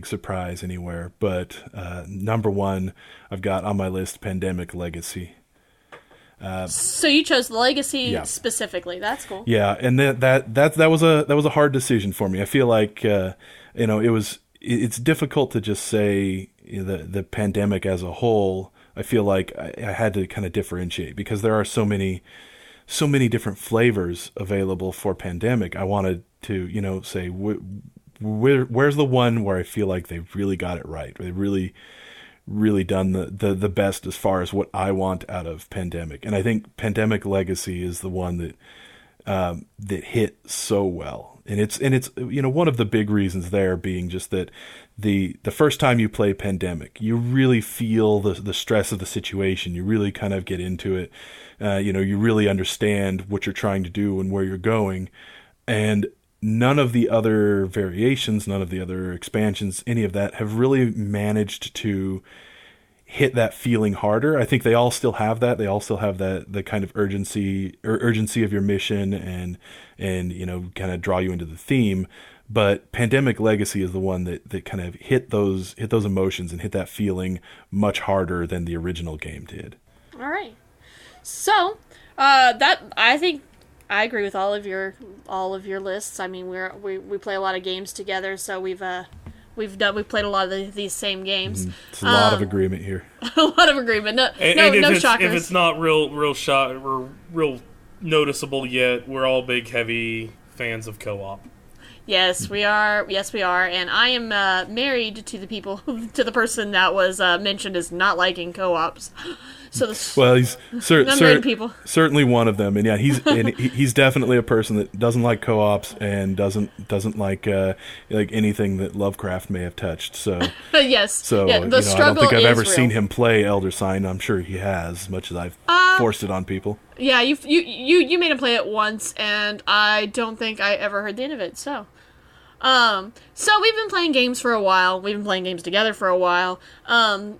surprise anywhere. But number one, I've got on my list Pandemic Legacy. So you chose Legacy specifically. That's cool. Yeah, and that was a hard decision for me. I feel like it's difficult to just say the pandemic as a whole. I feel like I had to kind of differentiate because there are so many different flavors available for pandemic. I wanted to say where's the one where I feel like they really got it right. They really done the best as far as what I want out of Pandemic. And I think Pandemic Legacy is the one that hit so well. And it's one of the big reasons there being just that the first time you play Pandemic, you really feel the stress of the situation. You really kind of get into it. You really understand what you're trying to do and where you're going. And none of the other variations, none of the other expansions, any of that have really managed to hit that feeling harder. I think they all still have that. They all still have that the kind of urgency of your mission and kind of draw you into the theme. But Pandemic Legacy is the one that kind of hit those emotions and hit that feeling much harder than the original game did. All right. So I agree with all of your lists. I mean, we play a lot of games together, so we've played a lot of these same games. It's a lot of agreement here. A lot of agreement. No shockers. If it's not real noticeable yet, we're all big heavy fans of co-op. Yes, we are. Yes, we are. And I am married to the person that was mentioned as not liking co-ops. So he's certainly one of them, and yeah, he's definitely a person that doesn't like co-ops and doesn't like anything that Lovecraft may have touched. So yes, so yeah, the struggle I don't think I've ever seen him play Elder Sign. I'm sure he has, as much as I've forced it on people. Yeah, you made him play it once, and I don't think I ever heard the end of it. So. So we've been playing games for a while. We've been playing games together for a while.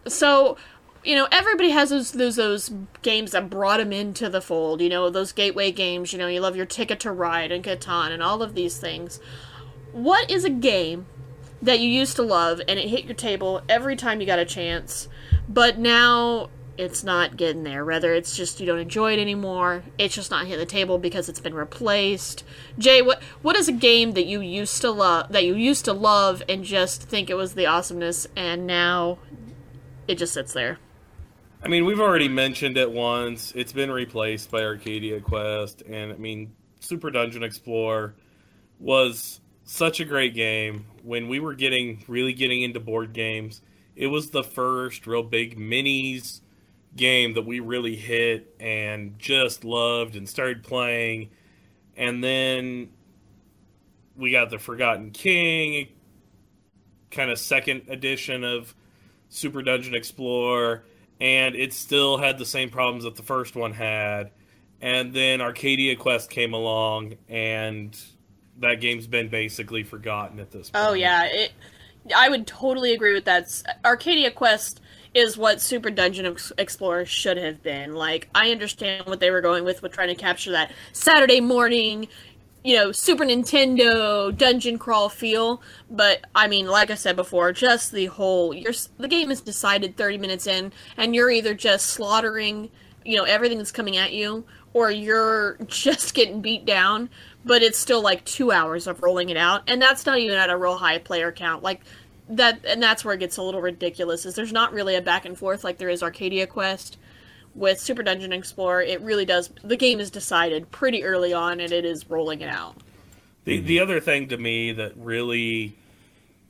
So. Everybody has those games that brought them into the fold, those gateway games, you love your Ticket to Ride and Catan and all of these things. What is a game that you used to love and it hit your table every time you got a chance, but now it's not getting there? Rather, it's just you don't enjoy it anymore. It's just not hitting the table because it's been replaced. Jay, what is a game that you used to love and just think it was the awesomeness and now it just sits there? I mean, we've already mentioned it once. It's been replaced by Arcadia Quest. And, I mean, Super Dungeon Explorer was such a great game. When we were really getting into board games, it was the first real big minis game that we really hit and just loved and started playing. And then we got the Forgotten King, kind of second edition of Super Dungeon Explorer, and it still had the same problems that the first one had. And then Arcadia Quest came along, and that game's been basically forgotten at this point. Oh, yeah. I would totally agree with that. Arcadia Quest is what Super Dungeon Explorer should have been. Like, I understand what they were going with trying to capture that Saturday morning, you know, Super Nintendo dungeon crawl feel. But, I mean, like I said before, just the whole... the game is decided 30 minutes in, and you're either just slaughtering, you know, everything that's coming at you, or you're just getting beat down, but it's still like 2 hours of rolling it out, and that's not even at a real high player count. Like, that, and that's where it gets a little ridiculous, is there's not really a back and forth like there is Arcadia Quest. With Super Dungeon Explorer, it really does, the game is decided pretty early on, and it is rolling it out. The other thing to me that really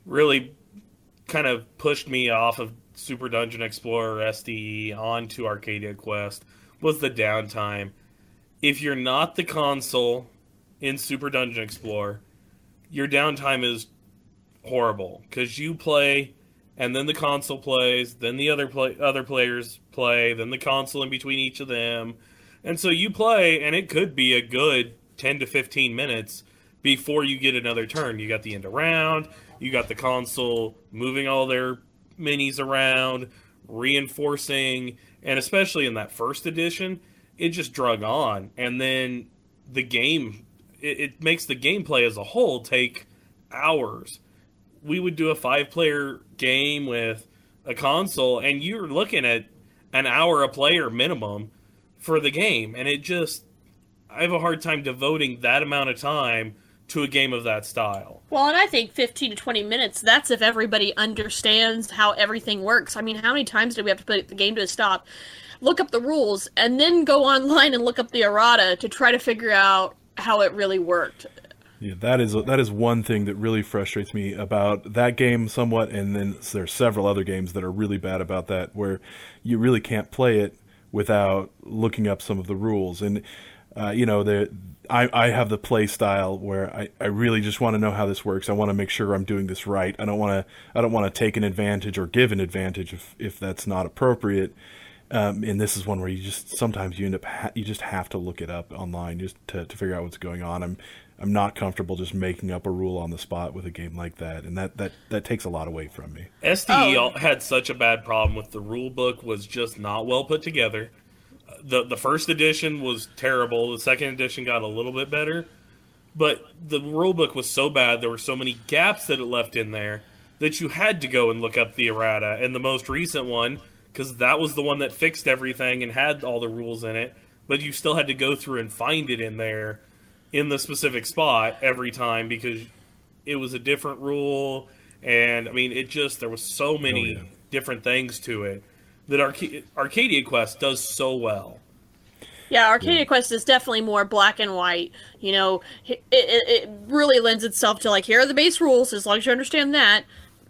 kind of pushed me off of Super Dungeon Explorer SDE onto Arcadia Quest was the downtime. If you're not the console in Super Dungeon Explorer, your downtime is horrible, because you play, and then the console plays, then the other players play, then the console in between each of them. And so you play, and it could be a good 10 to 15 minutes before you get another turn. You got the end of round, you got the console moving all their minis around, reinforcing, and especially in that first edition, it just drug on. And then the game, it makes the gameplay as a whole take hours. We would do a 5-player game with a console, and you're looking at an hour a player minimum for the game. And it just, I have a hard time devoting that amount of time to a game of that style. Well, and I think 15 to 20 minutes, that's if everybody understands how everything works. I mean, how many times did we have to put the game to a stop, look up the rules, and then go online and look up the errata to try to figure out how it really worked? Yeah, that is one thing that really frustrates me about that game somewhat, and then there are several other games that are really bad about that, where you really can't play it without looking up some of the rules. And, you know, I have the play style where I really just want to know how this works. I want to make sure I'm doing this right. I don't want to take an advantage or give an advantage if that's not appropriate. And this is one where you just sometimes you just have to look it up online just to figure out what's going on. I'm not comfortable just making up a rule on the spot with a game like that, and that takes a lot away from me. SDE had such a bad problem with the rule book was just not well put together. The first edition was terrible. The second edition got a little bit better, but the rule book was so bad, there were so many gaps that it left in there that you had to go and look up the errata. And the most recent one, because that was the one that fixed everything and had all the rules in it, but you still had to go through and find it in there in the specific spot every time, because it was a different rule. And, I mean, it just, there was so many different things to it that Arcadia Quest does so well. Yeah, Arcadia Quest is definitely more black and white. You know, it really lends itself to, like, here are the base rules, as long as you understand that.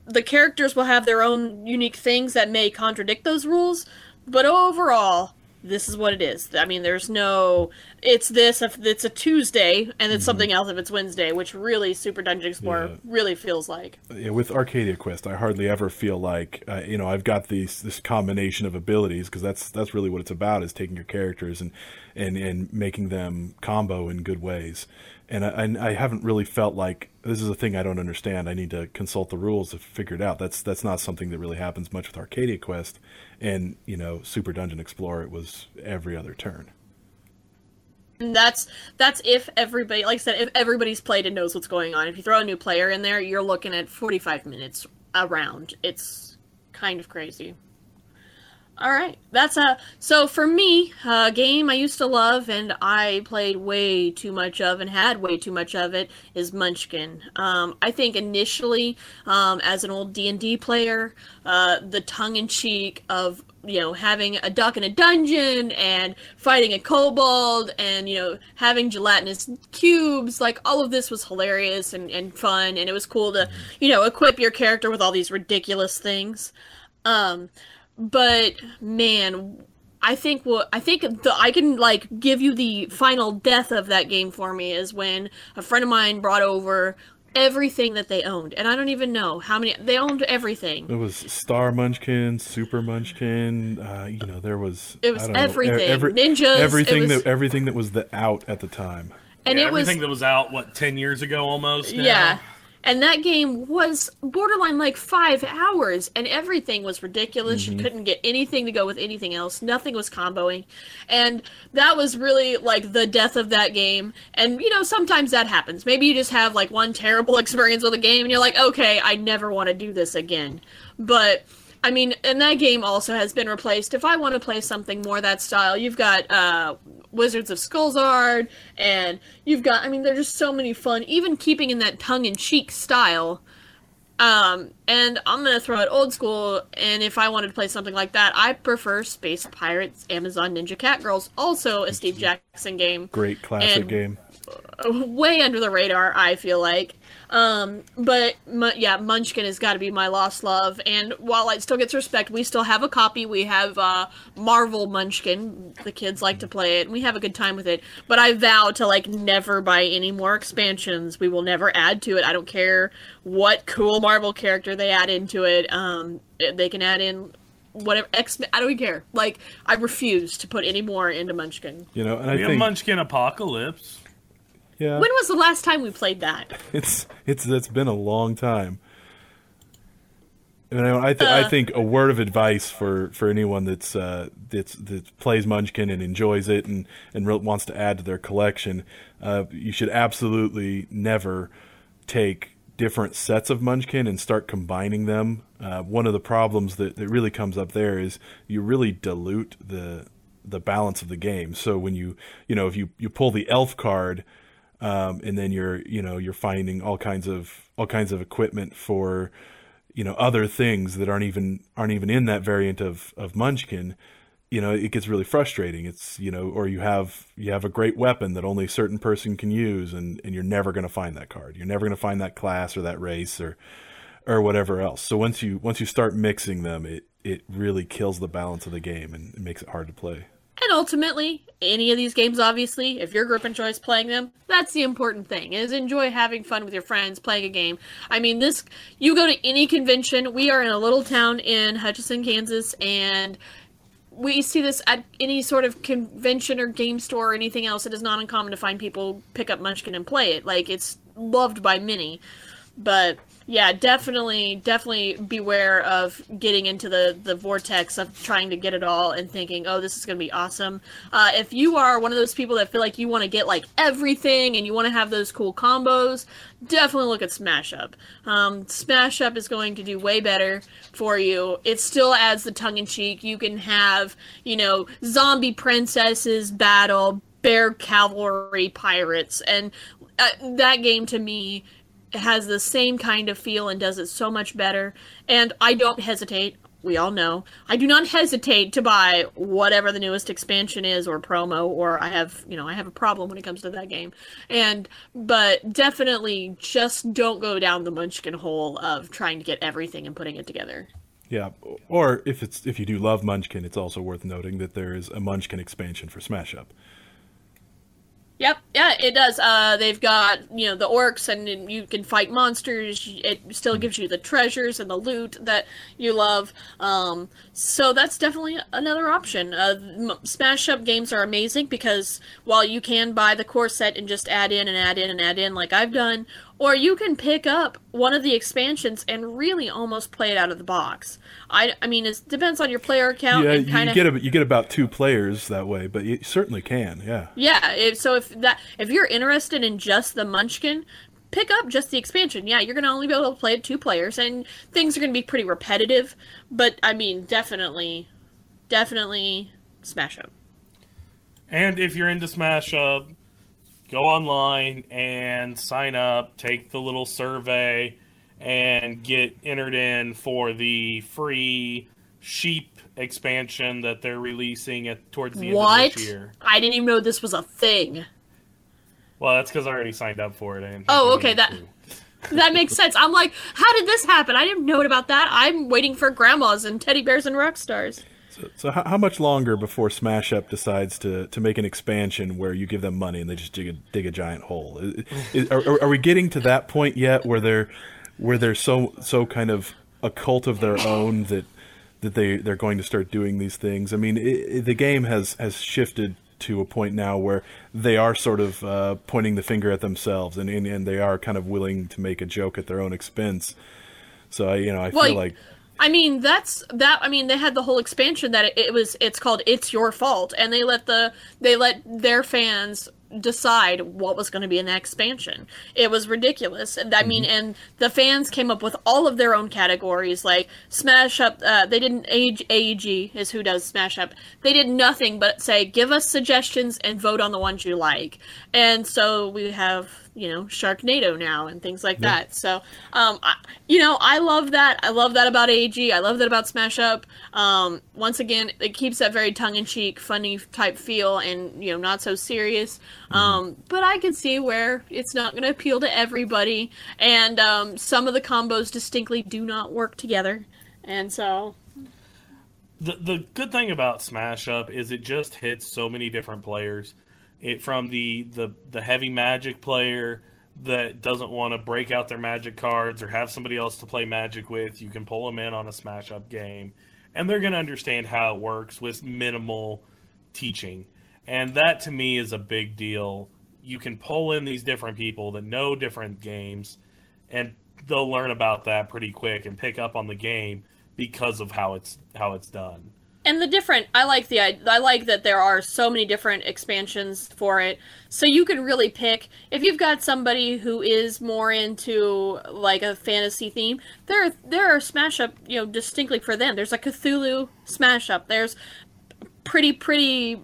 The characters will have their own unique things that may contradict those rules, but overall, this is what it is. I mean, there's no, it's this if it's a Tuesday, and it's something else if it's Wednesday, which really Super Dungeon Explorer really feels like. Yeah, with Arcadia Quest, I hardly ever feel like, you know, I've got this combination of abilities, because that's really what it's about, is taking your characters and making them combo in good ways. And I haven't really felt like, this is a thing I don't understand, I need to consult the rules to figure it out. That's not something that really happens much with Arcadia Quest. And, you know, Super Dungeon Explorer, it was every other turn. And that's if everybody, like I said, if everybody's played and knows what's going on. If you throw a new player in there, you're looking at 45 minutes a round. It's kind of crazy. All right, so for me, a game I used to love and I played way too much of and had way too much of it is Munchkin. I think initially, as an old D&D player, the tongue-in-cheek of, you know, having a duck in a dungeon and fighting a kobold and, you know, having gelatinous cubes, like, all of this was hilarious and fun, and it was cool to, you know, equip your character with all these ridiculous things. But, man, I can, like, give you the final death of that game for me is when a friend of mine brought over everything that they owned. And I don't even know how many. They owned everything. It was Star Munchkin, Super Munchkin, you know, there was... It was everything. Ninjas. Everything that was out at the time. And yeah, it was... Everything that was out, what, 10 years ago almost? Now? Yeah. And that game was borderline like 5 hours, and everything was ridiculous. Mm-hmm. You couldn't get anything to go with anything else. Nothing was comboing. And that was really like the death of that game. And, you know, sometimes that happens. Maybe you just have like one terrible experience with a game and you're like, okay, I never want to do this again. But, I mean, and that game also has been replaced. If I want to play something more that style, you've got Wizards of Skullzard, and you've got, I mean, there's just so many fun, even keeping in that tongue-in-cheek style. And I'm going to throw it old school, and if I wanted to play something like that, I prefer Space Pirates Amazon Ninja Catgirls, also a Steve Jackson game. Great classic game. Way under the radar, I feel like. But yeah, Munchkin has got to be my lost love. And while it still gets respect, we still have a copy. We have Marvel Munchkin. The kids like to play it, and we have a good time with it. But I vow to like never buy any more expansions. We will never add to it. I don't care what cool Marvel character they add into it. They can add in whatever X-Men. I don't care. Like, I refuse to put any more into Munchkin. You know, and I think Munchkin Apocalypse. Yeah. When was the last time we played that? It's been a long time. And I think a word of advice for anyone that plays Munchkin and enjoys it and wants to add to their collection, you should absolutely never take different sets of Munchkin and start combining them. One of the problems that really comes up there is you really dilute the balance of the game. So when you know if you pull the elf card. And then you're finding all kinds of equipment for, you know, other things that aren't even in that variant of Munchkin. You know, it gets really frustrating. It's, you know, or you have a great weapon that only a certain person can use, and you're never going to find that card. You're never going to find that class or that race or whatever else. So once you start mixing them, it really kills the balance of the game, and it makes it hard to play. And ultimately, any of these games, obviously, if your group enjoys playing them, that's the important thing, is enjoy having fun with your friends, playing a game. I mean, you go to any convention, we are in a little town in Hutchinson, Kansas, and we see this at any sort of convention or game store or anything else. It is not uncommon to find people pick up Munchkin and play it. Like, it's loved by many, but... yeah, definitely beware of getting into the vortex of trying to get it all and thinking, oh, this is going to be awesome. If you are one of those people that feel like you want to get, like, everything and you want to have those cool combos, definitely look at Smash Up. Smash Up is going to do way better for you. It still adds the tongue-in-cheek. You can have, you know, zombie princesses battle, bear cavalry pirates, and that game, to me... it has the same kind of feel and does it so much better. And I don't hesitate. We all know. I do not hesitate to buy whatever the newest expansion is or promo, or I have a problem when it comes to that game. But definitely just don't go down the Munchkin hole of trying to get everything and putting it together. Yeah. Or if you do love Munchkin, it's also worth noting that there is a Munchkin expansion for Smash Up. Yep, yeah, it does. They've got, you know, the orcs, and you can fight monsters. It still gives you the treasures and the loot that you love. So that's definitely another option. Smash-up games are amazing because while you can buy the core set and just add in and add in and add in like I've done, or you can pick up one of the expansions and really almost play it out of the box. I mean, it depends on your player count. Yeah, and you get about two players that way, but you certainly can. Yeah. Yeah. So if you're interested in just the Munchkin, pick up just the expansion. Yeah, you're gonna only be able to play it two players, and things are gonna be pretty repetitive. But I mean, definitely Smash Up. And if you're into Smash Up, go online and sign up, take the little survey, and get entered in for the free sheep expansion that they're releasing towards the end of this year. I didn't even know this was a thing. Well, that's because I already signed up for it. Oh, okay. That makes sense. I'm like, how did this happen? I didn't know about that. I'm waiting for grandmas and teddy bears and rock stars. So how much longer before Smash Up decides to make an expansion where you give them money and they just dig a giant hole? Are we getting to that point yet where they're so kind of a cult of their own that they're going to start doing these things? I mean, the game has shifted to a point now where they are sort of pointing the finger at themselves, and they are kind of willing to make a joke at their own expense. So I feel like. I mean, they had the whole expansion that it's called It's Your Fault, and they let their fans decide what was going to be in that expansion. It was ridiculous. And I mean, and the fans came up with all of their own categories, like Smash Up, they didn't, AEG is who does Smash Up. They did nothing but say, give us suggestions and vote on the ones you like. And so we have, Sharknado now and things like that. So, I love that. I love that about AEG. I love that about Smash Up. Once again, it keeps that very tongue-in-cheek, funny type feel and, not so serious. But I can see where it's not going to appeal to everybody. And some of the combos distinctly do not work together. And so... The good thing about Smash Up is it just hits so many different players. It, from the heavy Magic player that doesn't want to break out their Magic cards or have somebody else to play Magic with, you can pull them in on a smash-up game, and they're going to understand how it works with minimal teaching. And that, to me, is a big deal. You can pull in these different people that know different games, and they'll learn about that pretty quick and pick up on the game because of how it's done. And the different, I like that there are so many different expansions for it. So you can really pick, if you've got somebody who is more into like a fantasy theme, there are Smash Up, distinctly for them. There's a Cthulhu Smash Up. There's pretty,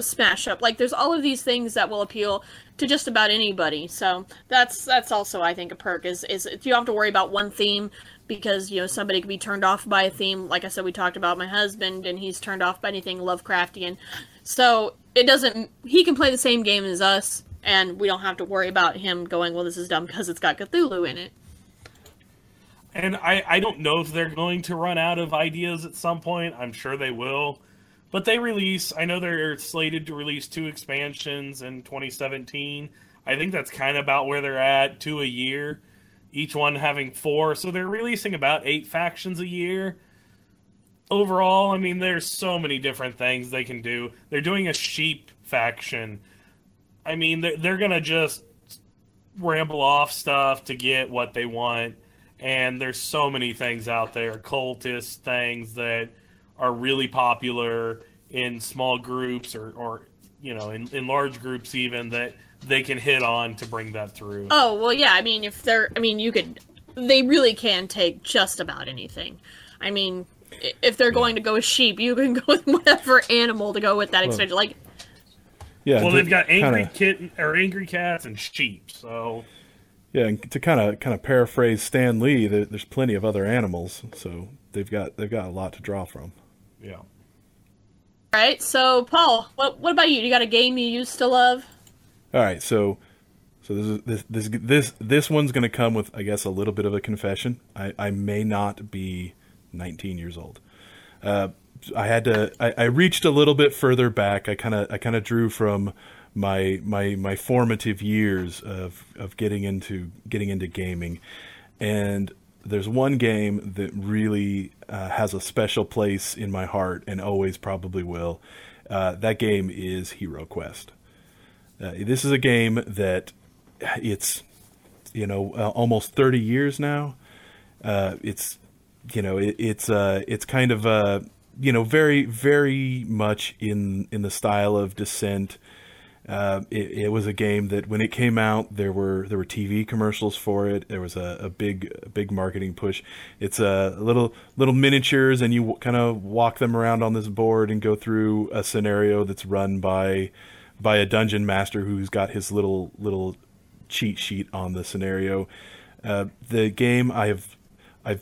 Smash Up. Like there's all of these things that will appeal to just about anybody. So that's also, I think, a perk is you don't have to worry about one theme. Because, somebody could be turned off by a theme. Like I said, we talked about my husband, and he's turned off by anything Lovecraftian. So, he can play the same game as us, and we don't have to worry about him going, well, this is dumb because it's got Cthulhu in it. And I don't know if they're going to run out of ideas at some point. I'm sure they will. But I know they're slated to release 2 expansions in 2017. I think that's kind of about where they're at, 2 a year. Each one having 4, so they're releasing about 8 factions a year. Overall, I mean, there's so many different things they can do. They're doing a sheep faction. I mean, they're going to just ramble off stuff to get what they want, and there's so many things out there. Cultist things that are really popular in small groups or in large groups even that... they can hit on to bring that through. Oh, well, yeah, I mean, they really can take just about anything. I mean, if they're going to go with sheep, you can go with whatever animal to go with that expansion. Like, yeah, well, they've got angry cats and sheep, so... Yeah, and to kind of paraphrase Stan Lee, there's plenty of other animals, so they've got a lot to draw from. Yeah. All right, so, Paul, what about you? You got a game you used to love? All right, so this one's going to come with, I guess, a little bit of a confession. I may not be 19 years old. I reached a little bit further back. I kind of drew from my formative years of getting into gaming, and there's one game that really has a special place in my heart and always probably will. That game is Hero Quest. This is a game that it's, almost 30 years now. It's kind of, very, very much in the style of Descent. It was a game that when it came out, there were TV commercials for it. There was a big marketing push. It's little miniatures, and you kind of walk them around on this board and go through a scenario that's run by a dungeon master who's got his little cheat sheet on the scenario. The game I've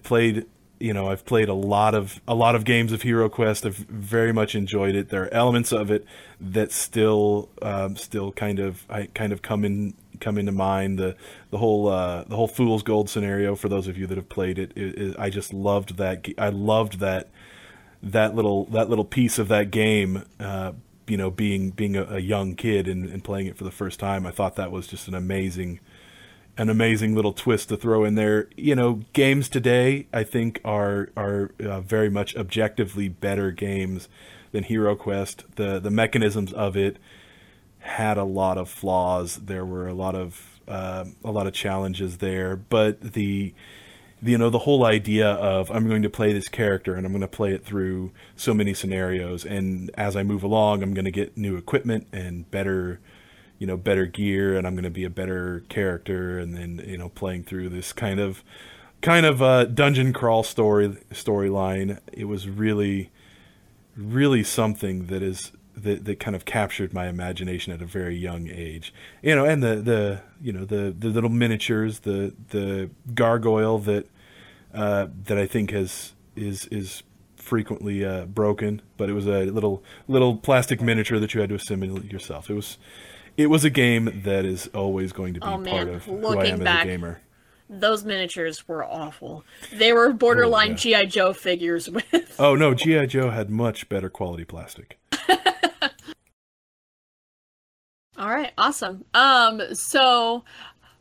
played a lot of games of Hero Quest. I've very much enjoyed it. There are elements of it that still kind of come into mind. The whole Fool's Gold scenario, for those of you that have played it, I just loved that. I loved that little piece of that game. Being a young kid and playing it for the first time, I thought that was just an amazing little twist to throw in there. Games today, I think, are very much objectively better games than Hero Quest. The mechanisms of it had a lot of flaws. There were a lot of challenges there, but the whole idea of I'm going to play this character and I'm going to play it through so many scenarios, and as I move along, I'm going to get new equipment and better gear, and I'm going to be a better character, and then playing through this kind of dungeon crawl storyline. It was really something that kind of captured my imagination at a very young age, and the little miniatures, the gargoyle that I think is frequently broken, but it was a little plastic miniature that you had to assemble yourself. It was a game that is always going to be part of who I am as a gamer. Those miniatures were awful. They were borderline G.I. Joe figures with. Oh no, G.I. Joe had much better quality plastic. All right, awesome. So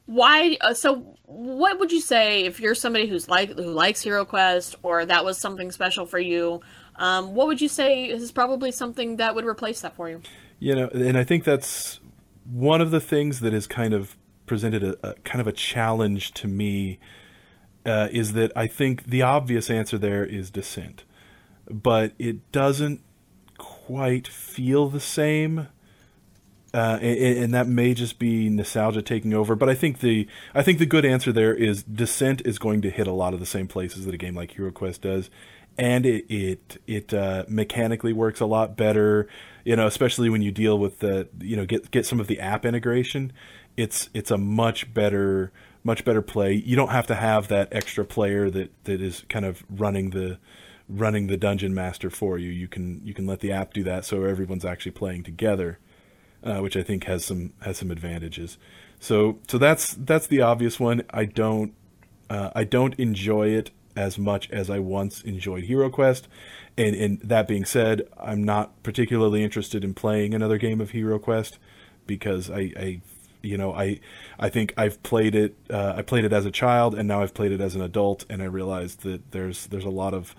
what would you say if you're somebody who likes Hero Quest, or that was something special for you? What would you say is probably something that would replace that for you? And I think that's one of the things that is kind of presented a challenge to me, is that I think the obvious answer there is Descent, but it doesn't quite feel the same, and that may just be nostalgia taking over. But I think the good answer there is Descent is going to hit a lot of the same places that a game like Hero Quest does, and it mechanically works a lot better. Especially when you deal with the get some of the app integration. It's a much better play. You don't have to have that extra player that is kind of running the dungeon master for you. You can let the app do that, so everyone's actually playing together, which I think has some advantages. So that's the obvious one. I don't enjoy it as much as I once enjoyed Hero Quest, and that being said, I'm not particularly interested in playing another game of Hero Quest, because I think I've played it. I played it as a child, and now I've played it as an adult, and I realized that there's a lot of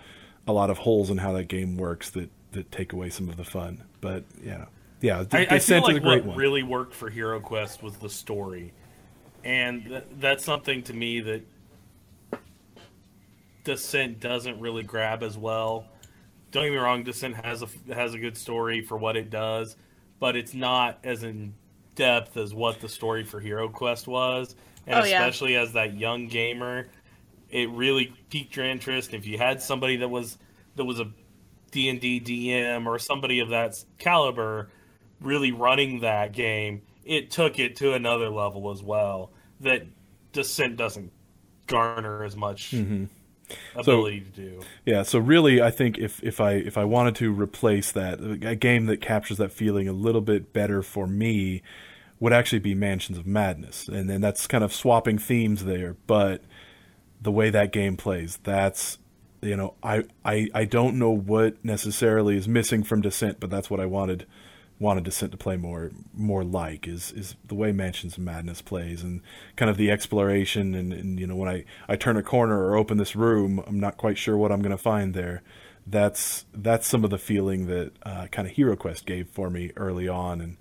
holes in how that game works that take away some of the fun. But yeah. I feel like what really worked for Hero Quest was the story, and that's something to me that Descent doesn't really grab as well. Don't get me wrong, Descent has a good story for what it does, but it's not as in depth as what the story for Hero Quest was, and especially as that young gamer, it really piqued your interest. If you had somebody that was a D&D DM or somebody of that caliber really running that game, it took it to another level as well that Descent doesn't garner as much ability to do. Yeah, so really I think if I wanted to replace that, a game that captures that feeling a little bit better for me would actually be Mansions of Madness. And then that's kind of swapping themes there, but the way that game plays, that's I don't know what necessarily is missing from Descent, but that's what I wanted Descent to play more like is the way Mansions of Madness plays, and kind of the exploration and when I turn a corner or open this room, I'm not quite sure what I'm going to find there. That's some of the feeling that kind of Hero Quest gave for me early on,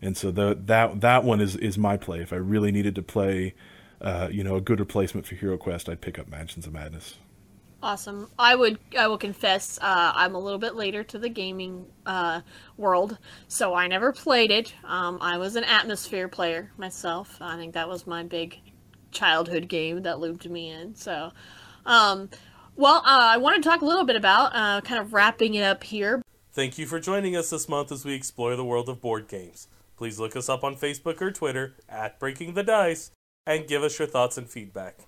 and so that one is my play. If I really needed to play a good replacement for Hero Quest, I'd pick up Mansions of Madness. Awesome. I will confess, I'm a little bit later to the gaming world, so I never played it. I was an Atmosphere player myself. I think that was my big childhood game that looped me in. So, I want to talk a little bit about kind of wrapping it up here. Thank you for joining us this month as we explore the world of board games. Please look us up on Facebook or Twitter @BreakingTheDice and give us your thoughts and feedback.